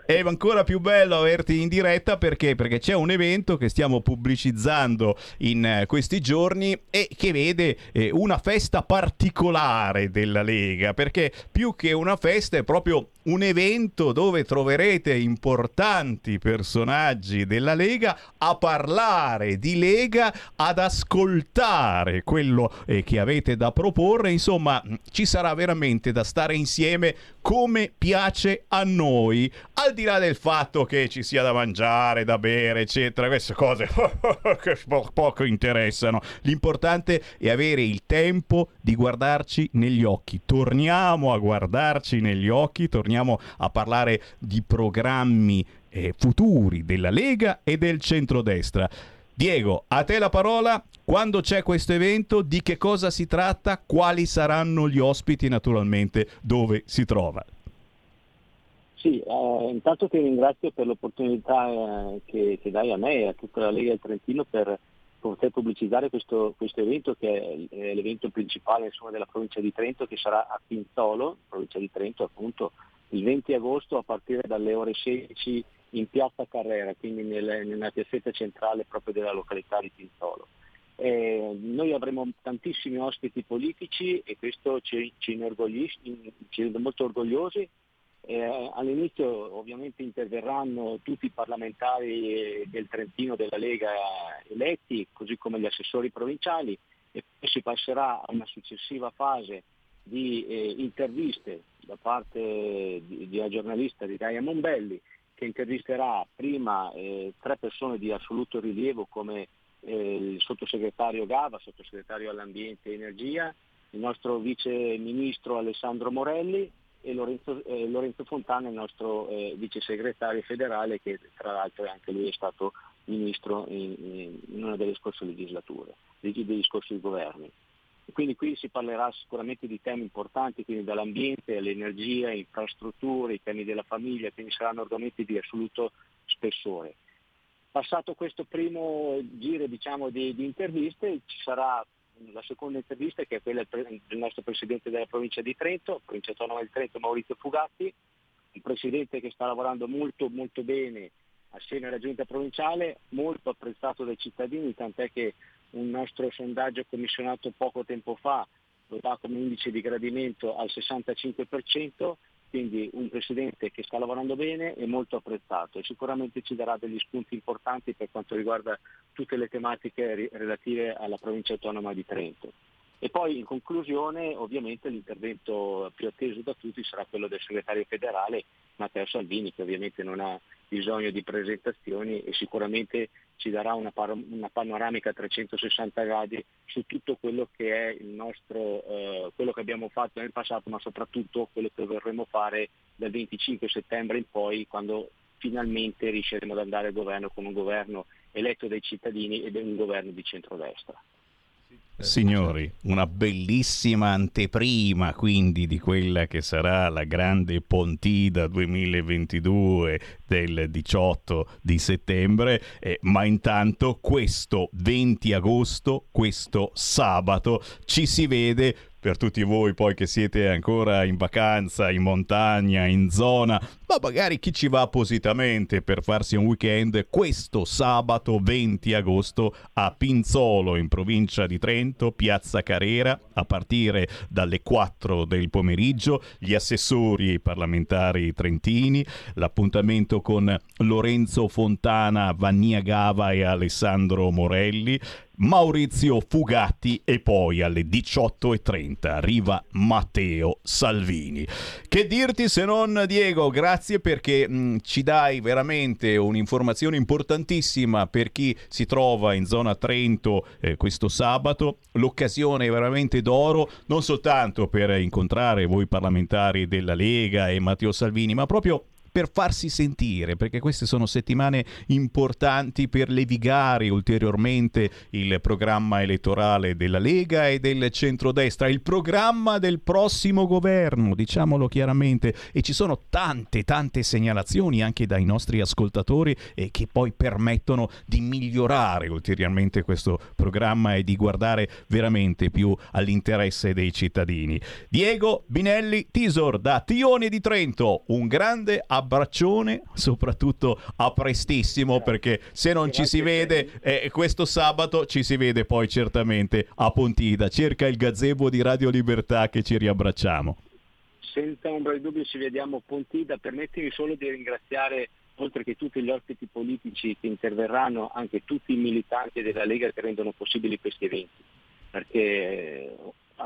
è ancora più bello averti in diretta perché perché c'è un evento che stiamo pubblicizzando in questi giorni e che vede eh, una festa particolare della Lega, perché più che una festa è proprio un evento dove troverete importanti personaggi della Lega a parlare di Lega, ad ascoltare quello eh, che avete da proporre. Insomma, ci sarà veramente da stare insieme come piace a noi, al di là del fatto che ci sia da mangiare, da bere, eccetera, queste cose che po- poco interessano. L'importante è avere il tempo di guardarci negli occhi. Torniamo a guardarci negli occhi, torniamo a parlare di programmi eh, futuri della Lega e del centrodestra. Diego, a te la parola. Quando c'è questo evento, di che cosa si tratta? Quali saranno gli ospiti, naturalmente, dove si trova? Sì, eh, intanto ti ringrazio per l'opportunità eh, che, che dai a me e a tutta la Lega del Trentino per poter pubblicizzare questo, questo evento, che è l'evento principale insomma, della provincia di Trento, che sarà a Pinzolo, provincia di Trento appunto, il venti agosto a partire dalle ore sedici in piazza Carrera, quindi nel, nella piazzetta centrale proprio della località di Pinzolo. Eh, noi avremo tantissimi ospiti politici e questo ci, ci, ci rende molto orgogliosi. Eh, all'inizio ovviamente interverranno tutti i parlamentari del Trentino della Lega eletti, così come gli assessori provinciali, e poi si passerà a una successiva fase di eh, interviste da parte di, di una giornalista di Gaia Monbelli, che intervisterà prima eh, tre persone di assoluto rilievo come eh, il sottosegretario Gava, sottosegretario all'ambiente e energia, il nostro vice ministro Alessandro Morelli e Lorenzo, eh, Lorenzo Fontana, il nostro eh, vice segretario federale, che tra l'altro anche lui è stato ministro in, in una delle scorse legislature, degli scorsi governi. Quindi qui si parlerà sicuramente di temi importanti, quindi dall'ambiente all'energia, infrastrutture, i temi della famiglia, quindi saranno argomenti di assoluto spessore. Passato questo primo giro diciamo, di, di interviste, ci sarà la seconda intervista che è quella del nostro presidente della provincia di Trento, provincia autonoma di Trento, Maurizio Fugatti, un presidente che sta lavorando molto molto bene assieme alla giunta provinciale, molto apprezzato dai cittadini, tant'è che un nostro sondaggio commissionato poco tempo fa lo dà come indice di gradimento al sessantacinque per cento, quindi un presidente che sta lavorando bene e molto apprezzato e sicuramente ci darà degli spunti importanti per quanto riguarda tutte le tematiche relative alla provincia autonoma di Trento. E poi in conclusione ovviamente l'intervento più atteso da tutti sarà quello del segretario federale Matteo Salvini, che ovviamente non ha bisogno di presentazioni e sicuramente ci darà una, par- una panoramica a trecentosessanta gradi su tutto quello che è il nostro, eh, quello che abbiamo fatto nel passato, ma soprattutto quello che vorremmo fare dal venticinque settembre in poi, quando finalmente riusciremo ad andare al governo con un governo eletto dai cittadini ed è un governo di centrodestra. Signori, una bellissima anteprima quindi di quella che sarà la grande Pontida duemilaventidue del diciotto di settembre, eh, ma intanto questo venti agosto, questo sabato, ci si vede. Per tutti voi poi che siete ancora in vacanza, in montagna, in zona, ma magari chi ci va appositamente per farsi un weekend, questo sabato venti agosto a Pinzolo, in provincia di Trento, Piazza Carrera, a partire dalle quattro del pomeriggio, gli assessori e i parlamentari trentini, l'appuntamento con Lorenzo Fontana, Vannia Gava e Alessandro Morelli, Maurizio Fugatti e poi alle diciotto e trenta arriva Matteo Salvini. Che dirti se non, Diego, grazie perché mh, ci dai veramente un'informazione importantissima per chi si trova in zona Trento eh, questo sabato, l'occasione veramente d'oro, non soltanto per incontrare voi parlamentari della Lega e Matteo Salvini, ma proprio per farsi sentire, perché queste sono settimane importanti per levigare ulteriormente il programma elettorale della Lega e del centrodestra, il programma del prossimo governo, diciamolo chiaramente, e ci sono tante tante segnalazioni anche dai nostri ascoltatori eh, che poi permettono di migliorare ulteriormente questo programma e di guardare veramente più all'interesse dei cittadini. Diego Binelli Tisor da Tione di Trento, un grande abbraccione, soprattutto a prestissimo, perché se non ci si vede eh, questo sabato ci si vede poi certamente a Pontida, cerca il gazebo di Radio Libertà che ci riabbracciamo. Senza ombra di dubbio ci vediamo a Pontida. Permettimi solo di ringraziare, oltre che tutti gli ospiti politici che interverranno, anche tutti i militanti della Lega che rendono possibili questi eventi, perché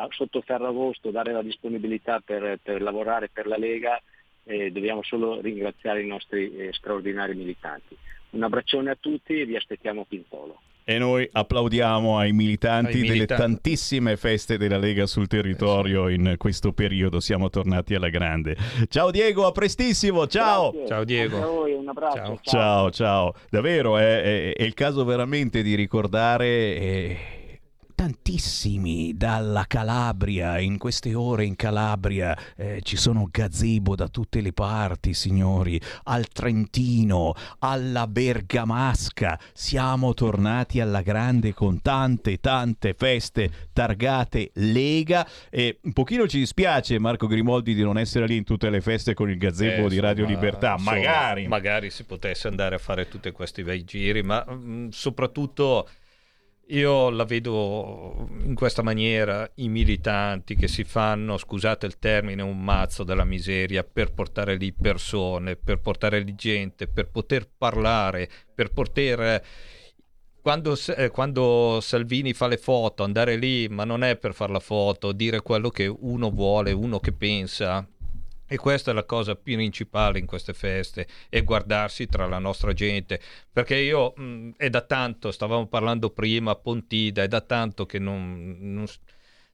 sotto Ferragosto dare la disponibilità per, per lavorare per la Lega. Eh, dobbiamo solo ringraziare i nostri eh, straordinari militanti. Un abbraccione a tutti e vi aspettiamo a Pinzolo. E noi applaudiamo ai militanti, ai militanti delle tantissime feste della Lega sul territorio in questo periodo. Siamo tornati alla grande. Ciao Diego, a prestissimo. Ciao. Grazie. Ciao Diego. Anche a voi, un abbraccio. Ciao, ciao. Ciao, ciao. Davvero eh, è, è il caso veramente di ricordare... Eh... tantissimi dalla Calabria, in queste ore in Calabria eh, ci sono gazebo da tutte le parti, signori, al Trentino, alla Bergamasca, siamo tornati alla grande con tante tante feste targate Lega, e un pochino ci dispiace Marco Grimoldi di non essere lì in tutte le feste con il gazebo eh, di Radio ma, Libertà, insomma, magari magari si potesse andare a fare tutti questi bei giri, ma mh, soprattutto io la vedo in questa maniera, i militanti che si fanno, scusate il termine, un mazzo della miseria per portare lì persone, per portare lì gente, per poter parlare, per poter... Quando, eh, quando Salvini fa le foto, andare lì, ma non è per fare la foto, dire quello che uno vuole, uno che pensa... E questa è la cosa principale in queste feste, e guardarsi tra la nostra gente, perché io mh, è da tanto, stavamo parlando prima a Pontida, è da tanto che non, non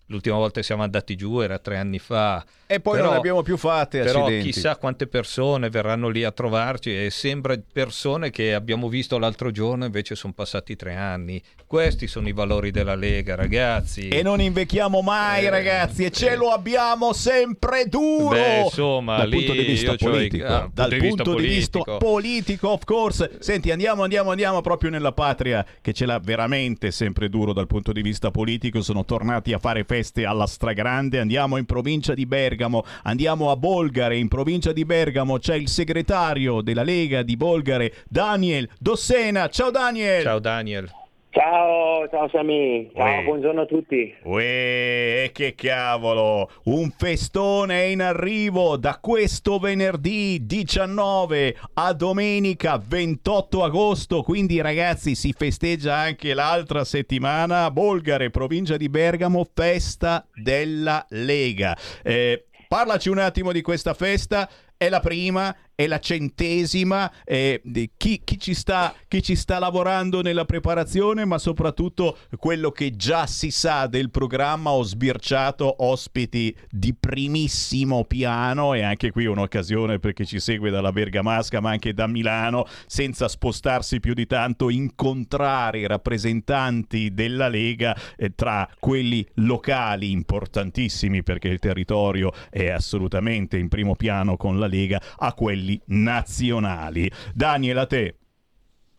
l'ultima volta che siamo andati giù era tre anni fa e poi però, non ne abbiamo più fatte, però accidenti. Chissà quante persone verranno lì a trovarci, e sembra persone che abbiamo visto l'altro giorno, invece sono passati tre anni. Questi sono i valori della Lega, ragazzi, e non invecchiamo mai eh, ragazzi, e ce eh. lo abbiamo sempre duro. Beh, insomma, dal lì, punto di vista politico, cioè, ah, dal punto, di, punto vista politico. di vista politico of course. Senti, andiamo andiamo andiamo proprio nella patria che ce l'ha veramente sempre duro dal punto di vista politico, sono tornati a fare feste alla stragrande, andiamo in provincia di Bergamo, andiamo a Bolgare, in provincia di Bergamo c'è il segretario della Lega di Bolgare, Daniel Dossena. Ciao Daniel. Ciao Daniel. Ciao, ciao Sammy, ciao, Uè. buongiorno a tutti. Uè, che cavolo, un festone in arrivo da questo venerdì diciannove a domenica ventotto agosto, quindi ragazzi si festeggia anche l'altra settimana a Bolgare, provincia di Bergamo, festa della Lega. Eh, parlaci un attimo di questa festa. È la prima, è la centesima, eh, chi, chi, ci sta, chi ci sta lavorando nella preparazione, ma soprattutto quello che già si sa del programma. Ho sbirciato ospiti di primissimo piano e anche qui un'occasione per chi ci segue dalla Bergamasca ma anche da Milano, senza spostarsi più di tanto, incontrare i rappresentanti della Lega, eh, tra quelli locali importantissimi perché il territorio è assolutamente in primo piano con la Lega, a quelli nazionali. Daniel, a te.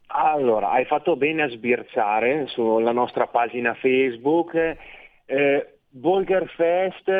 Allora, hai fatto bene a sbirciare sulla nostra pagina Facebook. Eh, Bolgare Fest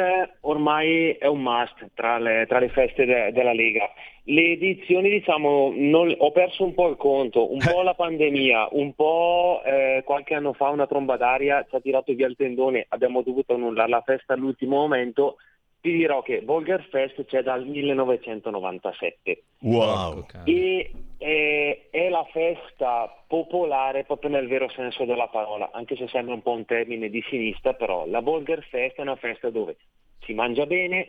ormai è un must tra le, tra le feste de- della Lega. Le edizioni, diciamo, non, ho perso un po' il conto, un po' la pandemia, un po' eh, qualche anno fa una tromba d'aria ci ha tirato via il tendone, abbiamo dovuto annullare la festa all'ultimo momento. Ti dirò che Bolgare Fest c'è dal millenovecentonovantasette. Wow! E è, è la festa popolare proprio nel vero senso della parola, anche se sembra un po' un termine di sinistra, però la Bolgare Fest è una festa dove si mangia bene,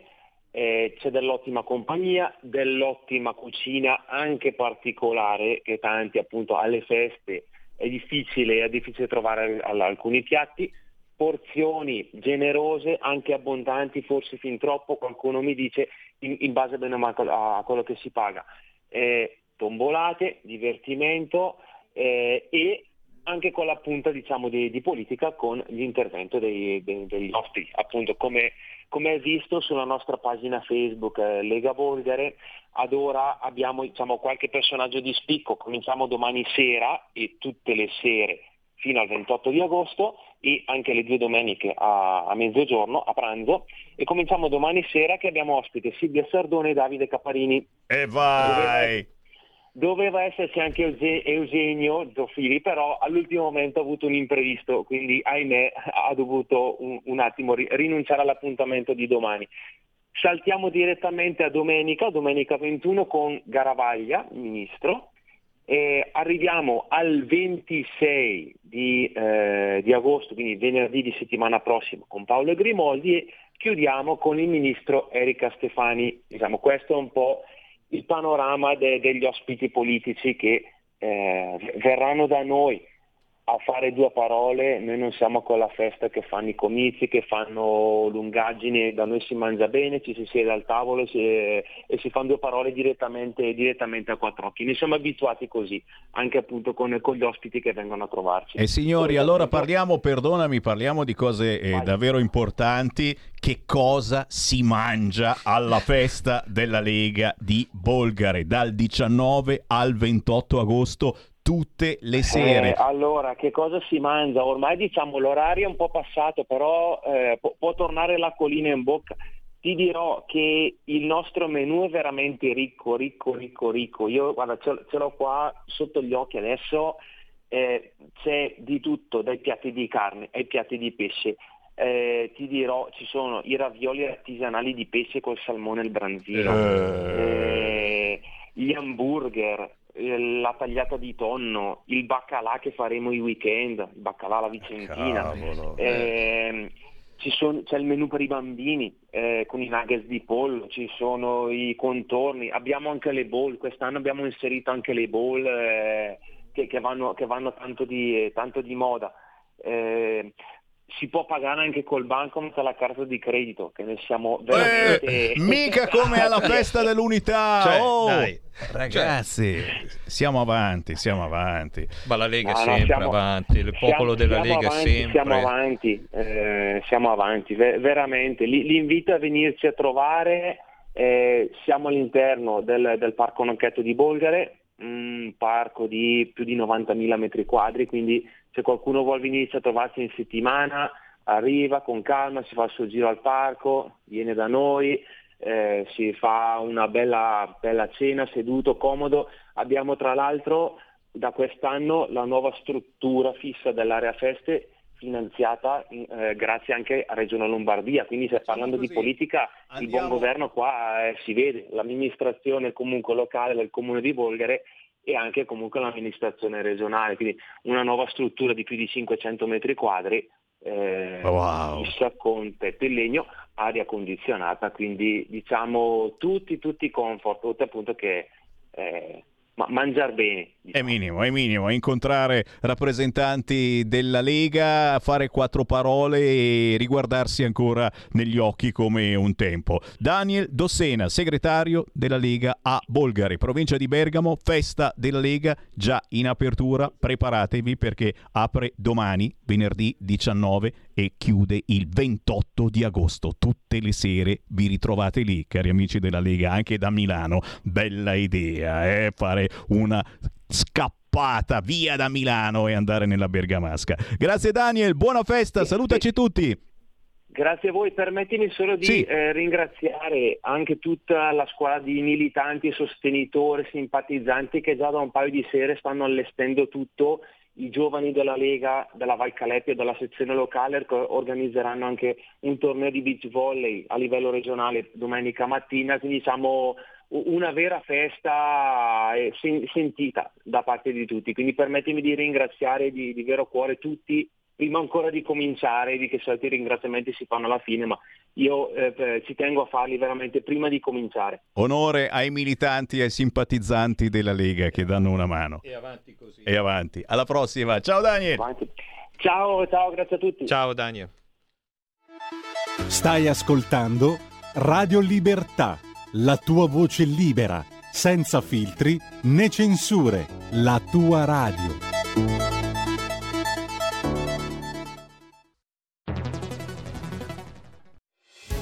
eh, c'è dell'ottima compagnia, dell'ottima cucina anche particolare, che tanti appunto alle feste è difficile, è difficile trovare alcuni piatti, porzioni generose, anche abbondanti, forse fin troppo, qualcuno mi dice, in, in base bene a quello che si paga, eh, tombolate, divertimento, eh, e anche con la punta, diciamo, di, di politica con l'intervento dei, dei, degli ospiti, appunto come come è visto sulla nostra pagina Facebook, eh, Lega Bolgare. Ad ora abbiamo, diciamo, qualche personaggio di spicco, cominciamo domani sera e tutte le sere fino al ventotto di agosto e anche le due domeniche a, a mezzogiorno, a pranzo, e cominciamo domani sera che abbiamo ospite Silvia Sardone e Davide Caparini. E vai! Doveva, doveva esserci anche Euse, Eugenio Zoffili, però all'ultimo momento ha avuto un imprevisto, quindi ahimè ha dovuto un, un attimo rinunciare all'appuntamento di domani. Saltiamo direttamente a domenica, domenica ventuno con Garavaglia, ministro. Eh, arriviamo al ventisei di, eh, di agosto, quindi venerdì di settimana prossima, con Paolo Grimoldi, e chiudiamo con il ministro Erika Stefani. Diciamo, questo è un po' il panorama de- degli ospiti politici che eh, verranno da noi a fare due parole. Noi non siamo con la festa che fanno i comizi, che fanno lungaggini, da noi si mangia bene, ci si siede al tavolo si, e si fanno due parole direttamente, direttamente a quattro occhi. Ne siamo abituati così, anche appunto con, con gli ospiti che vengono a trovarci. E signori, allora parliamo, perdonami, parliamo di cose eh, davvero importanti. Che cosa si mangia alla festa della Lega di Bolgare dal diciannove al ventotto agosto? Tutte le sere. Eh, allora, che cosa si mangia? Ormai, diciamo, l'orario è un po' passato, però eh, può, può tornare l'acquolina in bocca. Ti dirò che il nostro menù è veramente ricco, ricco, ricco, ricco. Io, guarda, ce l'ho, ce l'ho qua sotto gli occhi adesso. Eh, c'è di tutto, dai piatti di carne ai piatti di pesce. Eh, ti dirò, ci sono i ravioli artigianali di pesce col salmone e il branzino, eh... Eh, gli hamburger, la tagliata di tonno, il baccalà che faremo i weekend, il baccalà alla vicentina, eh, ci sono, c'è il menù per i bambini, eh, con i nuggets di pollo, ci sono i contorni, abbiamo anche le bowl, quest'anno abbiamo inserito anche le bowl, eh, che, che vanno, che vanno tanto di, eh, tanto di moda, eh, si può pagare anche col bancomat, alla carta di credito, che ne siamo veramente... Eh, mica come alla festa dell'unità, cioè, oh, dai, ragazzi, cioè, siamo avanti, siamo avanti. Ma la Lega è no, sempre siamo, avanti, il popolo siamo, della siamo Lega avanti, sempre... Siamo avanti, eh, siamo avanti, ver- veramente. L- l'invito a venirci a trovare, eh, siamo all'interno del, del Parco Nocchetto di Bolgare, un parco di più di novantamila metri quadri, quindi se qualcuno vuol venirci a trovarsi in settimana, arriva con calma, si fa il suo giro al parco, viene da noi, eh, si fa una bella, bella cena seduto, comodo. Abbiamo tra l'altro da quest'anno la nuova struttura fissa dell'area feste finanziata eh, grazie anche a Regione Lombardia, quindi se parlando di politica il buon governo qua eh, si vede, l'amministrazione comunque locale del comune di Bolgare e anche comunque l'amministrazione regionale, quindi una nuova struttura di più di cinquecento metri quadri eh, wow. fissa con tetto in legno, aria condizionata, quindi diciamo tutti tutti i comfort, oltre appunto che eh, ma mangiar bene. Diciamo. È minimo, è minimo. Incontrare rappresentanti della Lega, fare quattro parole e riguardarsi ancora negli occhi come un tempo. Daniel Dossena, segretario della Lega a Bolgare, provincia di Bergamo, festa della Lega già in apertura. Preparatevi perché apre domani, venerdì diciannove, e chiude il ventotto di agosto. Tutte le sere vi ritrovate lì, cari amici della Lega, anche da Milano. Bella idea, eh? Fare una scappata via da Milano e andare nella Bergamasca. Grazie Daniel, buona festa, salutaci tutti. Grazie a voi, permettimi solo di sì. eh, ringraziare anche tutta la squadra di militanti, sostenitori, simpatizzanti che già da un paio di sere stanno allestendo tutto. I giovani della Lega, della Val Calepio e della sezione locale organizzeranno anche un torneo di beach volley a livello regionale domenica mattina, quindi diciamo una vera festa sentita da parte di tutti, quindi permettimi di ringraziare di, di vero cuore tutti prima ancora di cominciare, di che soliti ringraziamenti si fanno alla fine, ma io eh, ci tengo a farli veramente prima di cominciare. Onore ai militanti e ai simpatizzanti della Lega che danno una mano. E avanti così. E avanti. Alla prossima. Ciao Daniel. Avanti. Ciao, ciao, grazie a tutti. Ciao Daniel. Stai ascoltando Radio Libertà, la tua voce libera, senza filtri né censure, la tua radio.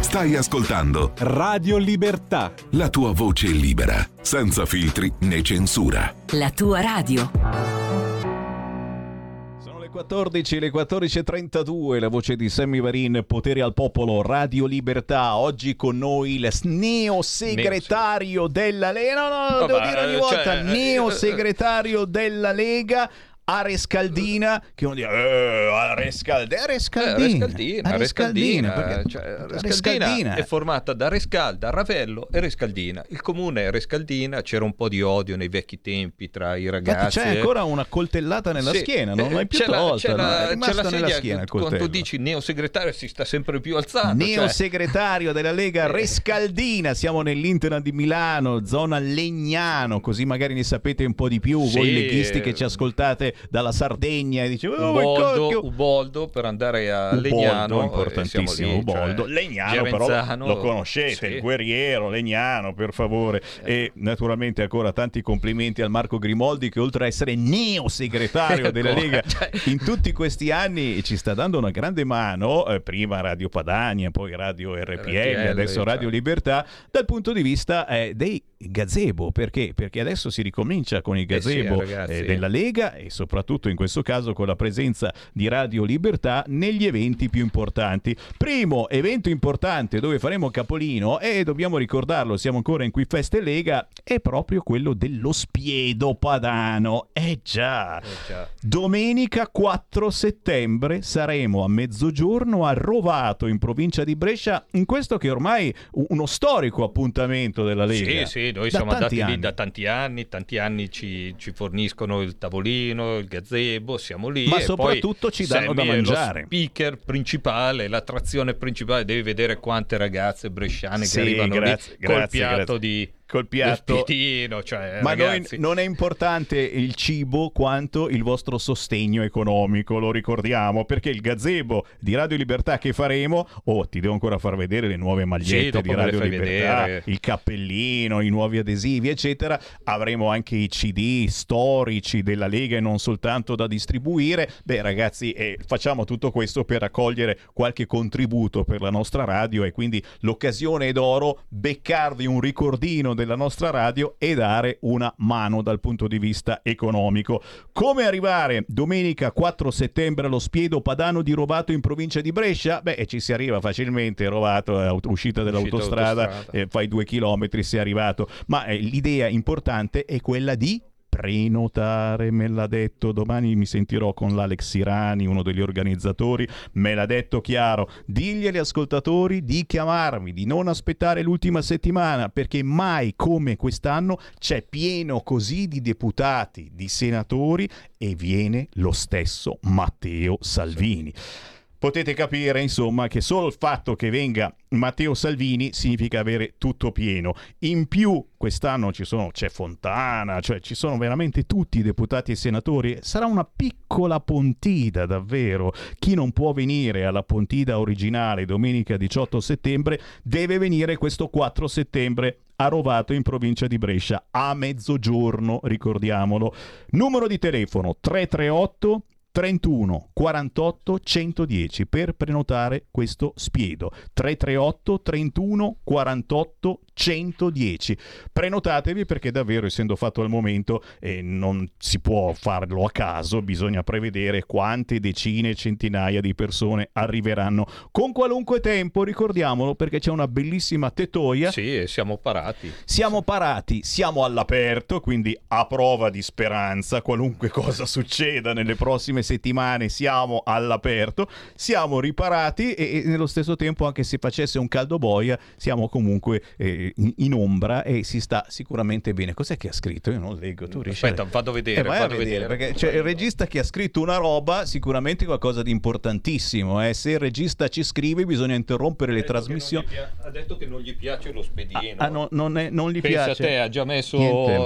Stai ascoltando Radio Libertà, la tua voce libera, senza filtri né censura. La tua radio. Sono le quattordici, le quattordici e trentadue, la voce di Sammy Varin, Potere al Popolo, Radio Libertà. Oggi con noi il neo segretario della Lega, no no, no devo dire ogni volta, cioè... neo segretario della Lega, a Rescaldina, che uno dice eh, a Rescaldina, Rescaldina, Rescaldina, Rescaldina, cioè, Rescaldina è formata da Rescalda, Ravello e Rescaldina. Il comune Rescaldina, c'era un po' di odio nei vecchi tempi tra i ragazzi. Infatti c'è ancora una coltellata nella sì, schiena, non è più tolta, no? È rimasta c'è la nella schiena. Quando dici neosegretario si sta sempre più alzando. Neosegretario cioè. della Lega Rescaldina, siamo nell'Interland di Milano, zona Legnano, così magari ne sapete un po' di più sì. voi leghisti che ci ascoltate dalla Sardegna e dicevo oh, Uboldo, Uboldo per andare a Uboldo, Legnano importantissimo lì, Uboldo cioè, Legnano Gerenzano, però lo conoscete sì. guerriero Legnano per favore eh. E naturalmente ancora tanti complimenti al Marco Grimoldi che oltre a essere neo segretario della Lega in tutti questi anni ci sta dando una grande mano eh, prima Radio Padania poi Radio R P L, R P L adesso cioè. Radio Libertà dal punto di vista eh, dei gazebo perché perché adesso si ricomincia con il gazebo eh sì, ragazzi, eh, della Lega e soprattutto in questo caso con la presenza di Radio Libertà negli eventi più importanti. Primo evento importante dove faremo capolino e dobbiamo ricordarlo, siamo ancora in Qui Feste Lega, è proprio quello dello Spiedo Padano. Eh già. eh già domenica quattro settembre saremo a mezzogiorno a Rovato in provincia di Brescia, in questo che ormai uno storico appuntamento della Lega. Sì, sì. Noi da siamo andati anni. lì da tanti anni, tanti anni ci, ci forniscono il tavolino, il gazebo, siamo lì. Ma e soprattutto poi ci danno da mangiare. Lo speaker principale, l'attrazione principale, devi vedere quante ragazze bresciane sì, che arrivano grazie, lì grazie, col piatto grazie. di... col piatto. Il piatino, cioè, ma noi, non è importante il cibo quanto il vostro sostegno economico, lo ricordiamo, perché il gazebo di Radio Libertà che faremo, oh, ti devo ancora far vedere le nuove magliette sì, di Radio Libertà, vedere. Il cappellino, i nuovi adesivi, eccetera. Avremo anche i C D storici della Lega e non soltanto da distribuire. Beh, ragazzi, eh, facciamo tutto questo per raccogliere qualche contributo per la nostra radio, e quindi l'occasione è d'oro, beccarvi un ricordino della nostra radio e dare una mano dal punto di vista economico. Come arrivare domenica quattro settembre allo Spiedo Padano di Rovato in provincia di Brescia? Beh, ci si arriva facilmente. Rovato è uscita dell'autostrada, uscita eh, fai due chilometri, sei arrivato. Ma eh, l'idea importante è quella di prenotare, me l'ha detto, domani mi sentirò con l'Alex Sirani, uno degli organizzatori, me l'ha detto chiaro, digli agli ascoltatori di chiamarmi, di non aspettare l'ultima settimana, perché mai come quest'anno c'è pieno così di deputati, di senatori, e viene lo stesso Matteo Salvini. Potete capire, insomma, che solo il fatto che venga Matteo Salvini significa avere tutto pieno. In più, quest'anno ci sono, c'è Fontana, cioè ci sono veramente tutti i deputati e senatori. Sarà una piccola Pontida, davvero. Chi non può venire alla Pontida originale domenica diciotto settembre deve venire questo quattro settembre a Rovato in provincia di Brescia, a mezzogiorno, ricordiamolo. Numero di telefono tre tre otto trentuno quarantotto centodieci per prenotare questo spiedo. Tre tre otto trentuno quarantotto centodieci. Prenotatevi, perché davvero, essendo fatto al momento, eh, non si può farlo a caso, bisogna prevedere quante decine, centinaia di persone arriveranno con qualunque tempo, ricordiamolo, perché c'è una bellissima tettoia. Sì, siamo parati. Siamo parati, siamo all'aperto, quindi a prova di speranza, qualunque cosa succeda nelle prossime settimane siamo all'aperto, siamo riparati, e, e nello stesso tempo, anche se facesse un caldo boia, siamo comunque eh, in, in ombra e si sta sicuramente bene. Cos'è che ha scritto? Io non leggo, tu riesci? Aspetta, vado a vedere, eh, vai vado a vedere, vedere. Perché c'è il regista che ha scritto una roba, sicuramente qualcosa di importantissimo, eh. Se il regista ci scrive bisogna interrompere le trasmissioni. Ha detto che non gli piace lo spedino. Ah, ah no, non, è, non gli Pensa piace. Te, ha già messo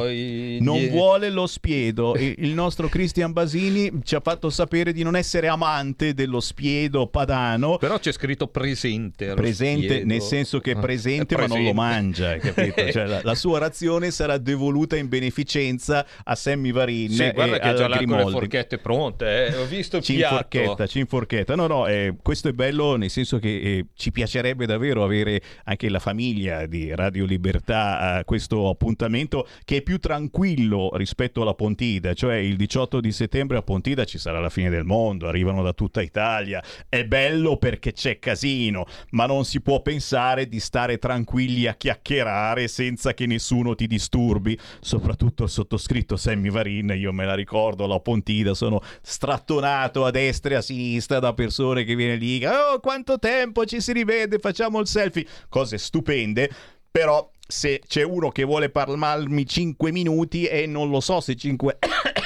i... Non gli... vuole lo spiedo. Il nostro Cristian Basini ci ha fatto sapere di non essere amante dello spiedo padano. Però c'è scritto presente. Presente spiedo. Nel senso che è presente, è presente ma non lo mangia, hai capito? Cioè, la, la sua razione sarà devoluta in beneficenza a Sammy Varin. Sì, guarda e che già là con le forchette pronte, eh. Ho visto il piatto. Cinforchetta, no no, eh, questo è bello, nel senso che eh, ci piacerebbe davvero avere anche la famiglia di Radio Libertà eh, questo appuntamento che è più tranquillo rispetto alla Pontida, cioè il diciotto di settembre a Pontida ci sarà la fine del mondo, arrivano da tutta Italia, è bello perché c'è casino, ma non si può pensare di stare tranquilli a chiacchierare senza che nessuno ti disturbi, soprattutto il sottoscritto Sammy Varin. Io me la ricordo la Pontida, sono strattonato a destra e a sinistra da persone che viene lì, oh quanto tempo, ci si rivede, facciamo il selfie, cose stupende. Però se c'è uno che vuole parlarmi cinque minuti e eh, non lo so se cinque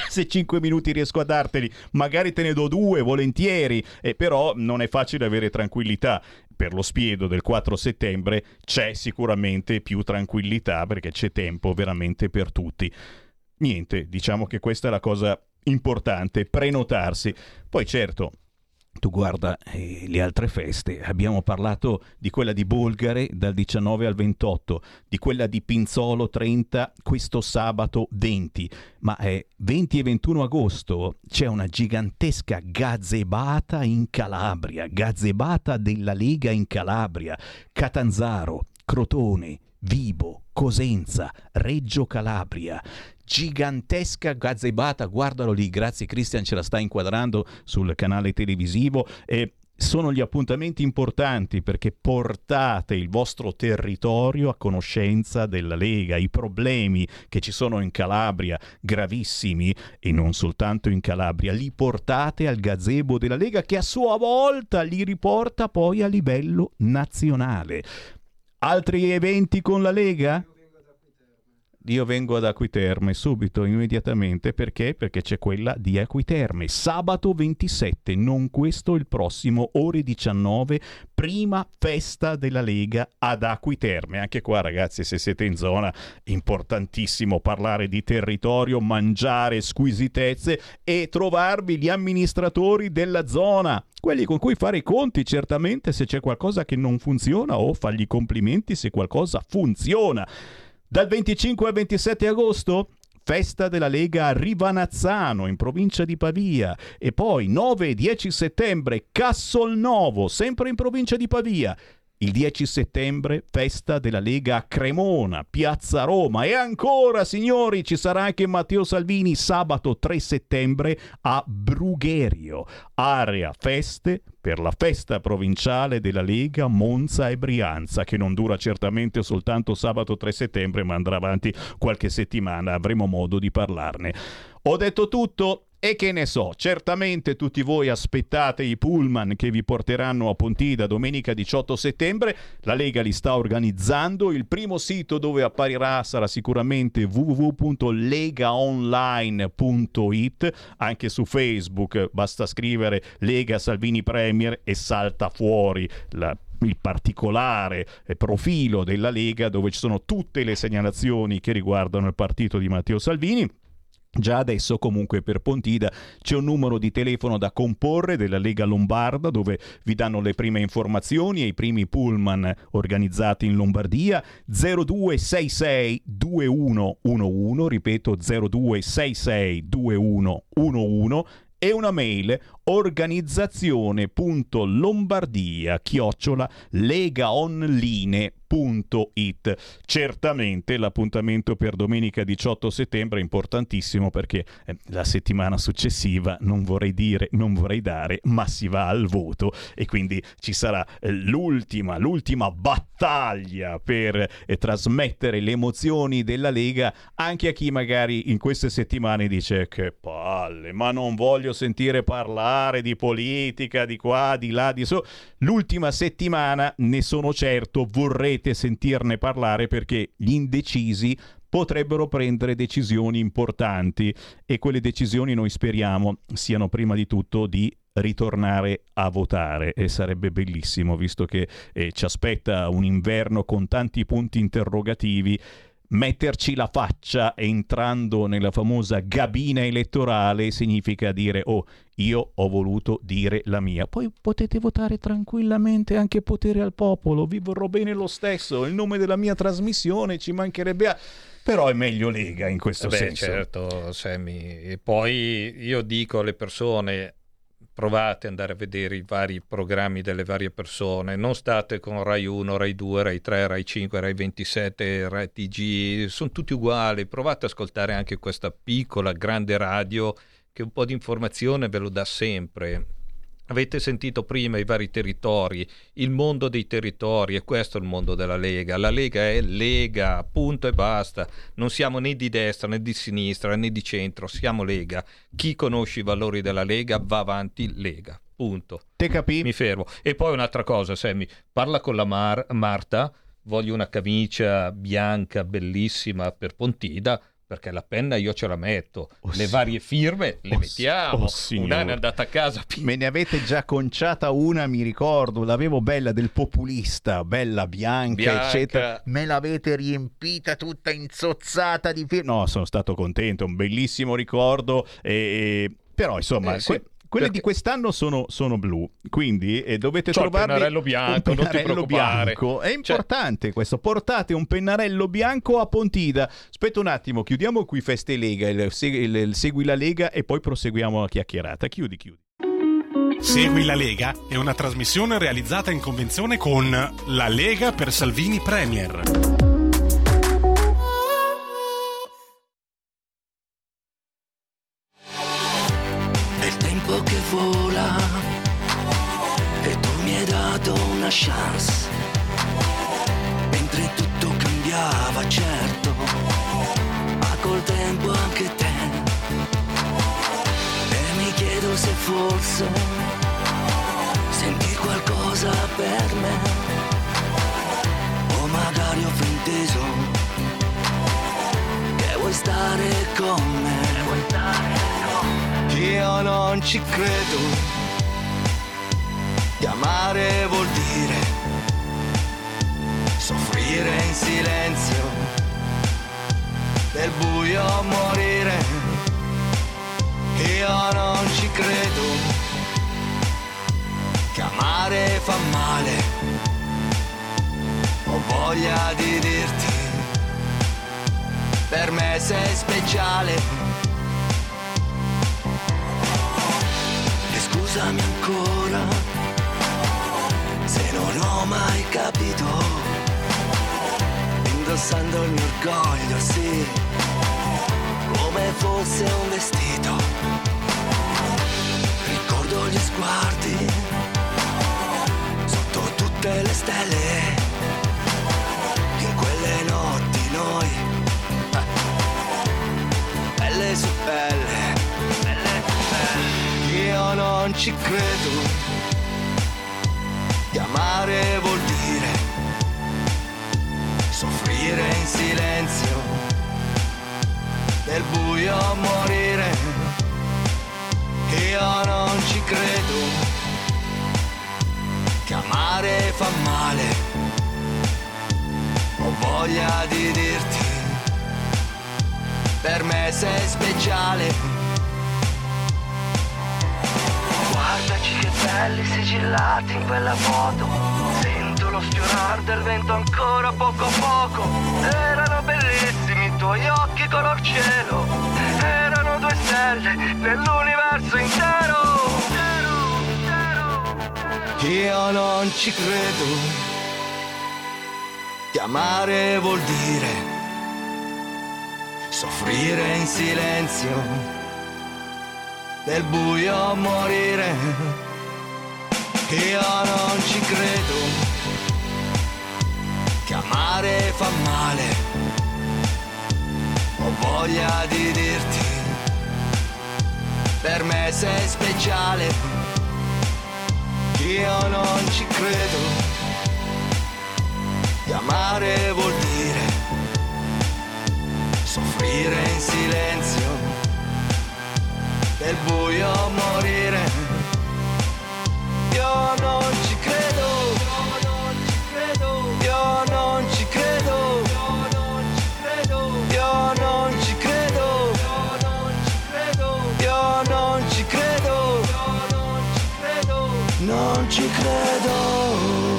se cinque minuti riesco a darteli, magari te ne do due volentieri, eh, però non è facile avere tranquillità. Per lo spiedo del quattro settembre c'è sicuramente più tranquillità, perché c'è tempo veramente per tutti. Niente, diciamo che questa è la cosa importante, prenotarsi. Poi certo, tu guarda eh, le altre feste, abbiamo parlato di quella di Bolgare dal diciannove al ventotto, di quella di Pinzolo trenta, questo sabato venti, ma eh, venti e ventuno agosto c'è una gigantesca gazebata in Calabria, gazebata della Lega in Calabria, Catanzaro, Crotone, Vibo, Cosenza, Reggio Calabria. Gigantesca gazebata, guardalo lì, grazie Cristian, ce la sta inquadrando sul canale televisivo. E sono gli appuntamenti importanti, perché portate il vostro territorio a conoscenza della Lega, i problemi che ci sono in Calabria, gravissimi, e non soltanto in Calabria, li portate al gazebo della Lega, che a sua volta li riporta poi a livello nazionale. Altri eventi con la Lega? io vengo ad Acqui Terme subito, immediatamente, perché? Perché c'è quella di Acqui Terme, sabato ventisette, non questo, il prossimo, ore diciannove, prima festa della Lega ad Acqui Terme. Anche qua, ragazzi, se siete in zona, importantissimo parlare di territorio, mangiare squisitezze e trovarvi gli amministratori della zona, quelli con cui fare i conti, certamente, se c'è qualcosa che non funziona, o fargli complimenti se qualcosa funziona. Dal venticinque al ventisette agosto, festa della Lega a Rivanazzano, in provincia di Pavia. E poi nove e dieci settembre, Cassolnovo, sempre in provincia di Pavia. Il dieci settembre, festa della Lega a Cremona, Piazza Roma. E ancora, signori, ci sarà anche Matteo Salvini sabato tre settembre a Brugherio, area feste per la festa provinciale della Lega Monza e Brianza, che non dura certamente soltanto sabato tre settembre, ma andrà avanti qualche settimana, avremo modo di parlarne. Ho detto tutto? E che ne so, certamente tutti voi aspettate i pullman che vi porteranno a Pontida domenica diciotto settembre. La Lega li sta organizzando. Il primo sito dove apparirà sarà sicuramente w w w punto lega online punto i t. Anche su Facebook basta scrivere Lega Salvini Premier e salta fuori la il particolare profilo della Lega, dove ci sono tutte le segnalazioni che riguardano il partito di Matteo Salvini. Già adesso comunque per Pontida c'è un numero di telefono da comporre della Lega Lombarda, dove vi danno le prime informazioni e i primi pullman organizzati in Lombardia. Zero due sei sei due uno uno uno, ripeto zero due sei sei due uno uno uno, e una mail organizzazione punto lombardia chiocciola lega online punto com. It. Certamente l'appuntamento per domenica diciotto settembre è importantissimo, perché la settimana successiva non vorrei dire, non vorrei dare, ma si va al voto, e quindi ci sarà l'ultima, l'ultima battaglia per eh, trasmettere le emozioni della Lega anche a chi magari in queste settimane dice che palle, ma non voglio sentire parlare di politica, di qua, di là, di so. L'ultima settimana, ne sono certo, vorrete sentirne parlare, perché gli indecisi potrebbero prendere decisioni importanti, e quelle decisioni noi speriamo siano prima di tutto di ritornare a votare, e sarebbe bellissimo, visto che eh, ci aspetta un inverno con tanti punti interrogativi, metterci la faccia entrando nella famosa gabina elettorale. Significa dire: oh, io ho voluto dire la mia, poi potete votare tranquillamente, anche potere al popolo, vi vorrò bene lo stesso, il nome della mia trasmissione, ci mancherebbe a... però è meglio Lega in questo Beh, senso. Certo, Sammy. E poi io dico alle persone: provate ad andare a vedere i vari programmi delle varie persone, non state con Rai uno, Rai due, Rai tre, Rai cinque, Rai ventisette, Rai T G, sono tutti uguali. Provate ad ascoltare anche questa piccola grande radio, che un po' di informazione ve lo dà sempre. Avete sentito prima i vari territori, il mondo dei territori, e questo è il mondo della Lega. La Lega è Lega, punto e basta. Non siamo né di destra né di sinistra né di centro, siamo Lega. Chi conosce i valori della Lega va avanti Lega, punto. Te capì? Mi fermo. E poi un'altra cosa, Sammy, parla con la Mar- Marta, voglio una camicia bianca bellissima per Pontida, perché la penna io ce la metto, oh, le varie firme le oh, mettiamo, oh, un'anno è andata a casa. Me ne avete già conciata una, mi ricordo, l'avevo bella del populista, bella bianca, bianca. eccetera, me l'avete riempita tutta inzozzata di firme. No, sono stato contento, un bellissimo ricordo, e... però insomma... Eh, sì. que- Quelle perché... di quest'anno sono, sono blu, quindi eh, dovete cioè, trovarvi il pennarello bianco, un pennarello non ti preoccupare. Bianco. È importante cioè... questo, portate un pennarello bianco a Pontida. Aspetta un attimo, chiudiamo qui Feste Lega, il, il, il Segui la Lega, e poi proseguiamo la chiacchierata. Chiudi, chiudi. Segui la Lega è una trasmissione realizzata in convenzione con La Lega per Salvini Premier. Che vola, e tu mi hai dato una chance, mentre tutto cambiava, certo, ma col tempo anche te, e mi chiedo se forse senti qualcosa per me, o magari ho frainteso, stare con me, vuoi stare con me? Io non ci credo, che amare vuol dire soffrire in silenzio, nel buio morire. Io non ci credo, che amare fa male. Ho voglia di dirti, per me sei speciale. E scusami ancora se non ho mai capito, indossando il mio orgoglio, sì, come fosse un vestito. Ricordo gli sguardi sotto tutte le stelle, in quelle notti noi belle su belle, belle su belle. Io non ci credo, di amare vuol dire soffrire in silenzio, nel buio morire. Io non ci credo, che amare fa male. Ho voglia di dirti, per me sei speciale. Guardaci che belli sigillati in quella foto, sento lo sfiorar del vento ancora poco a poco. Erano bellissimi i tuoi occhi color cielo, erano due stelle nell'universo intero, intero, intero, intero. Io non ci credo, che amare vuol dire soffrire in silenzio, nel buio morire. Io non ci credo, che amare fa male. Ho voglia di dirti, per me sei speciale. Io non ci credo, che amare vuol dire soffrire in silenzio, nel buio morire. Io non ci credo, io non ci credo, io non ci credo, io non ci credo, io non ci credo, io non ci credo, io non ci credo, io non ci credo, non ci credo.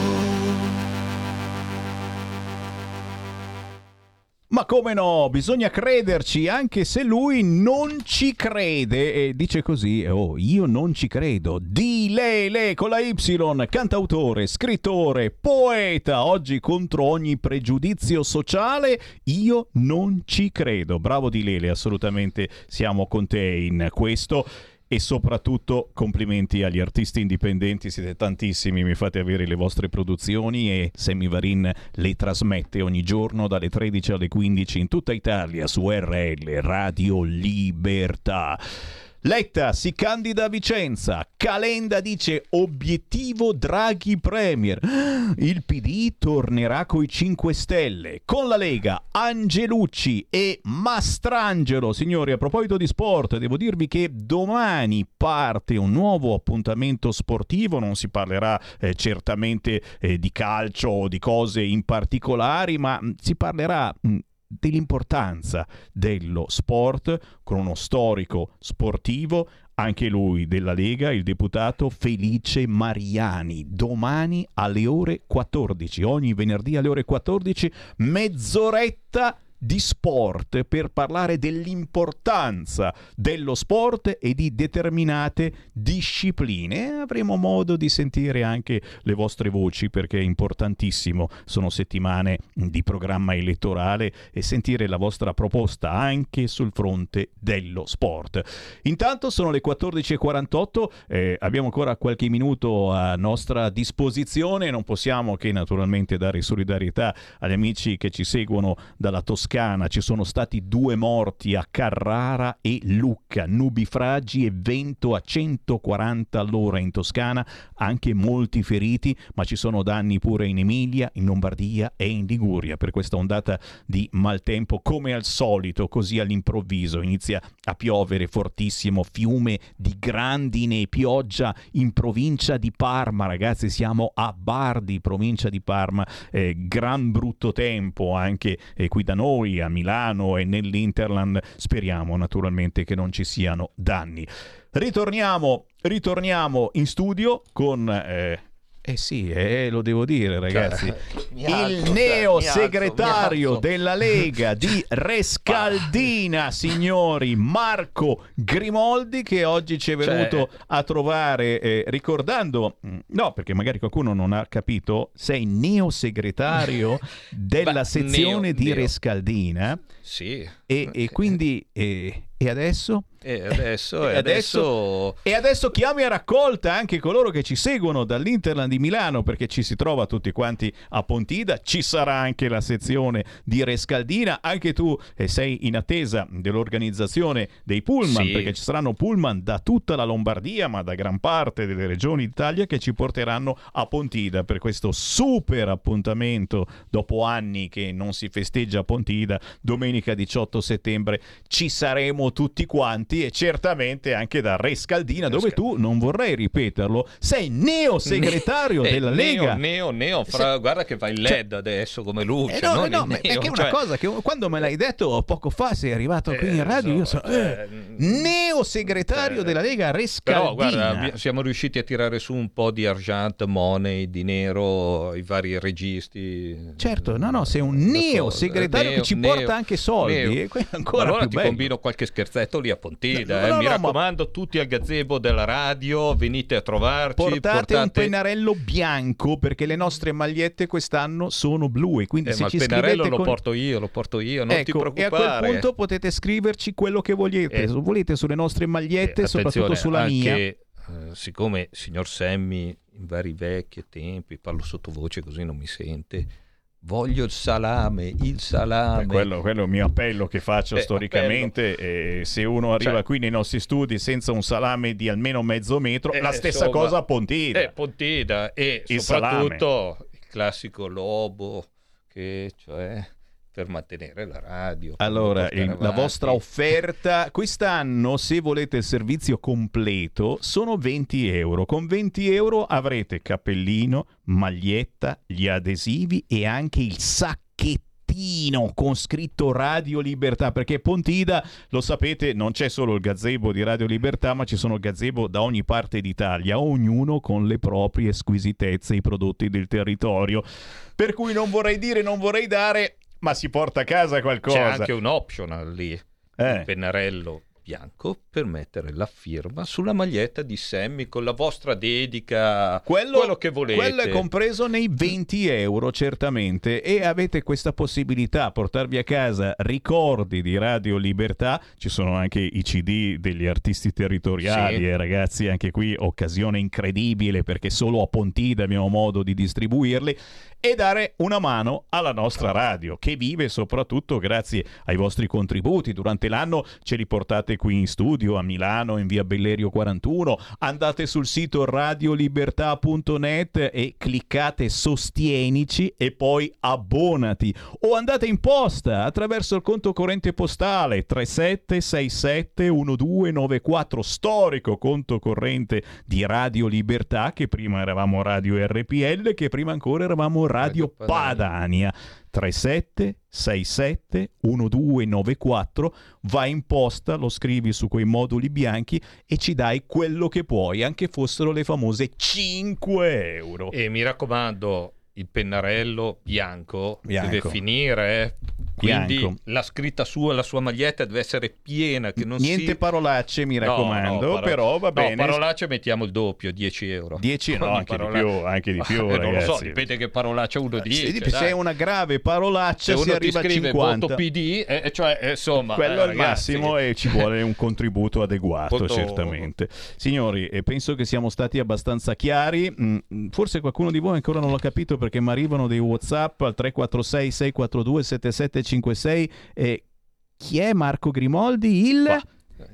Ma come no, bisogna crederci anche se lui non ci crede e dice così: oh, io non ci credo. Di Lele con la Y, cantautore, scrittore, poeta, oggi contro ogni pregiudizio sociale. Io non ci credo. Bravo Di Lele, assolutamente siamo con te in questo. E soprattutto complimenti agli artisti indipendenti, siete tantissimi, mi fate avere le vostre produzioni e Sammy Varin le trasmette ogni giorno dalle tredici alle quindici in tutta Italia su R L, Radio Libertà. Letta si candida a Vicenza, Calenda dice obiettivo Draghi Premier, il P D tornerà coi cinque Stelle, con la Lega Angelucci e Mastrangelo. Signori, a proposito di sport, devo dirvi che domani parte un nuovo appuntamento sportivo, non si parlerà eh, certamente eh, di calcio o di cose in particolari, ma mh, si parlerà... Mh, dell'importanza dello sport con uno storico sportivo, anche lui della Lega, il deputato Felice Mariani. Domani alle ore quattordici, ogni venerdì alle ore quattordici, mezz'oretta di sport per parlare dell'importanza dello sport e di determinate discipline. Avremo modo di sentire anche le vostre voci perché è importantissimo, sono settimane di programma elettorale e sentire la vostra proposta anche sul fronte dello sport. Intanto sono le quattordici e quarantotto, eh, abbiamo ancora qualche minuto a nostra disposizione, non possiamo che naturalmente dare solidarietà agli amici che ci seguono dalla Toscana Toscana ci sono stati due morti a Carrara e Lucca, nubifragi e vento a centoquaranta all'ora in Toscana, anche molti feriti, ma ci sono danni pure in Emilia, in Lombardia e in Liguria per questa ondata di maltempo, come al solito, così all'improvviso inizia a piovere fortissimo, fiume di grandine e pioggia in provincia di Parma, ragazzi siamo a Bardi, provincia di Parma, eh, gran brutto tempo anche eh, qui da noi a Milano e nell'Interland, speriamo naturalmente che non ci siano danni. Ritorniamo, ritorniamo in studio con... Eh, Eh sì, eh, lo devo dire ragazzi, alzo, il neo segretario della Lega di Rescaldina, signori, Marco Grimoldi, che oggi ci è venuto cioè... a trovare eh, ricordando, no perché magari qualcuno non ha capito, sei neo segretario della bah, sezione neo, di neo. Rescaldina sì. e, okay. e quindi... Eh, E adesso? E adesso, e, adesso... e adesso chiami a raccolta anche coloro che ci seguono dall'Interland di Milano, perché ci si trova tutti quanti a Pontida, ci sarà anche la sezione di Rescaldina, anche tu sei in attesa dell'organizzazione dei pullman, sì. perché ci saranno pullman da tutta la Lombardia, ma da gran parte delle regioni d'Italia, che ci porteranno a Pontida per questo super appuntamento dopo anni che non si festeggia a Pontida. Domenica diciotto settembre ci saremo tutti quanti e certamente anche da Rescaldina, dove tu, non vorrei ripeterlo, sei neo segretario ne- della neo, Lega neo neo fra, Se... guarda che fai led cioè... adesso come luce, eh no, no, no, ma neo, perché è cioè... una cosa che quando me l'hai detto poco fa, sei arrivato qui eh, in radio, so, io sono eh, neo segretario eh, della Lega Rescaldina, però guarda siamo riusciti a tirare su un po' di argent money, di nero, i vari registi, certo, no no, sei un neo segretario che ci neo, porta anche soldi e ancora allora più ti bello. Combino qualche scherzo lì a Pontida, no, eh. no, mi no, raccomando ma... tutti al gazebo della radio, venite a trovarci, portate, portate un pennarello bianco perché le nostre magliette quest'anno sono blu e quindi eh, se ma ci il pennarello lo con... porto io, lo porto io, non ecco, ti preoccupare, e a quel punto potete scriverci quello che volete, eh, volete sulle nostre magliette, eh, soprattutto sulla anche, mia eh, siccome signor Sammy in vari vecchi tempi, parlo sottovoce così non mi sente, voglio il salame, il salame. Eh, quello, quello è il mio appello che faccio eh, storicamente. Eh, se uno arriva cioè, qui nei nostri studi senza un salame di almeno mezzo metro, eh, la stessa insomma, cosa a Pontida. Eh, Pontida e il soprattutto salame. Il classico lobo che cioè... per mantenere la radio. Allora, il, la vostra offerta quest'anno, se volete il servizio completo, sono venti euro. Con venti euro avrete cappellino, maglietta, gli adesivi e anche il sacchetto con scritto Radio Libertà, perché Pontida, lo sapete, non c'è solo il gazebo di Radio Libertà, ma ci sono gazebo da ogni parte d'Italia, ognuno con le proprie squisitezze, i prodotti del territorio, per cui non vorrei dire, non vorrei dare, ma si porta a casa qualcosa. C'è anche un optional lì, eh. un pennarello bianco per mettere la firma sulla maglietta di Sammy con la vostra dedica, quello, quello che volete. Quello è compreso nei venti euro certamente, e avete questa possibilità, portarvi a casa ricordi di Radio Libertà, ci sono anche i C D degli artisti territoriali, sì. eh, ragazzi, anche qui occasione incredibile perché solo a Pontida abbiamo modo di distribuirli, e dare una mano alla nostra radio che vive soprattutto grazie ai vostri contributi. Durante l'anno ce li portate qui in studio a Milano in via Bellerio quarantuno, andate sul sito radiolibertà punto net e cliccate sostienici e poi abbonati, o andate in posta attraverso il conto corrente postale tre sette sei sette uno due nove quattro, storico conto corrente di Radio Libertà, che prima eravamo Radio R P L, che prima ancora eravamo Radio Padania. Tre sette sei sette uno due nove quattro, vai in posta, lo scrivi su quei moduli bianchi e ci dai quello che puoi, anche fossero le famose cinque euro. E mi raccomando, il pennarello bianco, bianco. deve finire, quindi bianco. La scritta sua, la sua maglietta deve essere piena, che non niente si... parolacce, mi raccomando, no, no, paro... però va bene. No, parolacce mettiamo il doppio, dieci euro. dieci euro, no, anche parolacce. Di più, anche di più, eh, ragazzi. Non lo so, dipende che parolaccia uno dice. Se, se è una grave parolaccia, se si arriva a cinquanta. Voto P D, eh, cioè, eh, insomma, quello eh, è il massimo e ci vuole un contributo adeguato, Voto... certamente. Signori, eh, penso che siamo stati abbastanza chiari, mm, forse qualcuno di voi ancora non l'ha capito perché mi arrivano dei WhatsApp al tre quattro sei sei quattro due sette sette tre cinque sei. E chi è Marco Grimoldi? Il... Bah.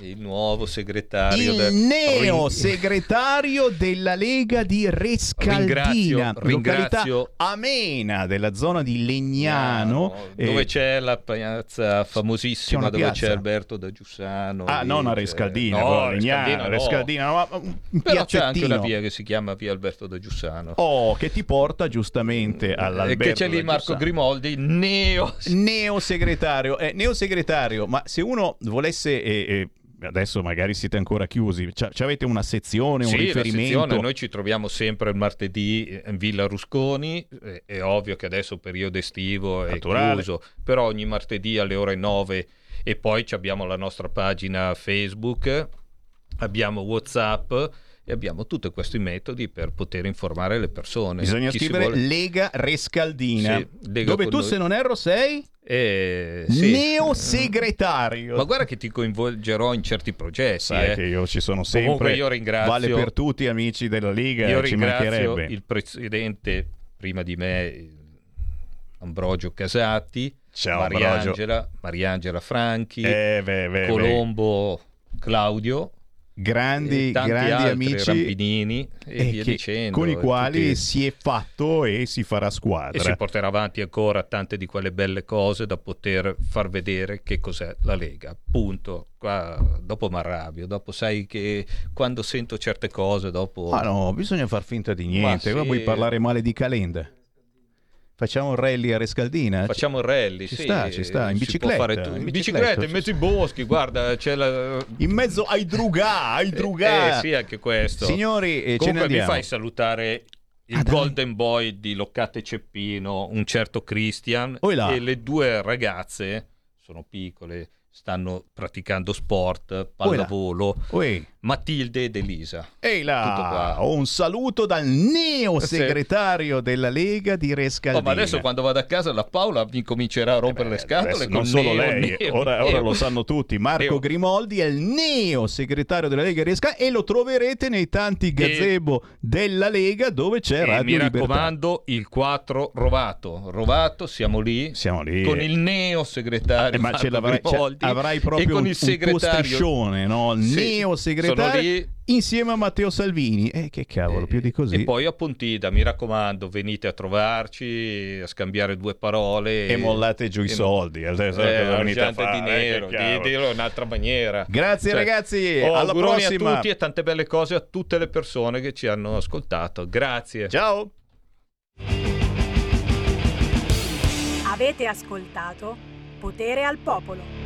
Il nuovo segretario, il del... neo segretario della Lega di Rescaldina, ringrazio, ringrazio... amena della zona di Legnano, no, eh... dove c'è la piazza famosissima, c'è dove piazza. C'è Alberto da Giussano. Ah, e... non a Rescaldina, no, a Legnano, Rescaldina, no. Rescaldina, no, però c'è anche una via che si chiama via Alberto da Giussano. Oh, che ti porta giustamente all'Alberto. E che c'è lì Marco Grimoldi, neo neo segretario, eh, neo segretario. Ma se uno volesse eh, eh, adesso magari siete ancora chiusi, c'avete una sezione, un sì, riferimento? La sezione, noi ci troviamo sempre il martedì in Villa Rusconi, è, è ovvio che adesso il periodo estivo è naturale, chiuso, però ogni martedì alle ore nove, e poi abbiamo la nostra pagina Facebook, abbiamo WhatsApp e abbiamo tutti questi metodi per poter informare le persone. Bisogna Chi scrivere Lega Rescaldina, sì, Lega dove tu noi. Se non erro sei... Eh, sì. Neo segretario. Ma guarda che ti coinvolgerò in certi processi. Sai eh. che io ci sono sempre. Comunque io ringrazio, vale per tutti amici della Lega. Io ci ringrazio il presidente prima di me, Ambrogio Casati. Ciao, Mariangela, Mariangela Franchi, eh, beh, beh, Colombo, beh. Claudio. Grandi, grandi amici Rampinini e via dicendo, con i quali tutti... si è fatto e si farà squadra e si porterà avanti ancora tante di quelle belle cose da poter far vedere che cos'è la Lega, punto. Qua dopo mi arrabbio, dopo sai che quando sento certe cose dopo... Ah no, bisogna far finta di niente, ma se... vuoi parlare male di Calenda? Facciamo un rally a Rescaldina? Facciamo un rally, ci sì. sta, ci sta, in bicicletta. Fare tu- in bicicletta, in mezzo ai boschi, guarda, c'è la... In mezzo ai drugà, ai drugà. Eh, eh sì, anche questo. Signori, eh, comunque mi fai salutare il ah, Golden Boy di Loccate Ceppino, un certo Christian, oh, e le due ragazze, sono piccole, stanno praticando sport, pallavolo, Oi. Matilde ed Elisa. Ehi là, un saluto dal neo segretario sì. della Lega di Rescaldina. Oh, ma adesso quando vado a casa la Paola mi comincerà a rompere eh beh, le scatole. Adesso, con non solo neo, lei, neo, ora, neo. Ora lo sanno tutti. Marco neo. Grimoldi è il neo segretario della Lega di Rescaldina e lo troverete nei tanti gazebo e... della Lega dove c'è e Radio mi Libertà. Mi raccomando il quattro Rovato. Rovato, siamo lì. Siamo lì. Con il neo segretario eh, ma Marco ce l'avrai, Grimoldi. Avrai proprio un, un tuo striscione, no? Il sì, neo segretario insieme a Matteo Salvini. Eh, che cavolo, eh, più di così. E poi a Pontida, mi raccomando, venite a trovarci, a scambiare due parole. E, e mollate giù e i soldi. Eh, Arrangiate fare, di nero, eh, di, di un'altra maniera. Grazie cioè, ragazzi, oh, alla prossima. A tutti e tante belle cose a tutte le persone che ci hanno ascoltato. Grazie. Ciao. Avete ascoltato Potere al Popolo.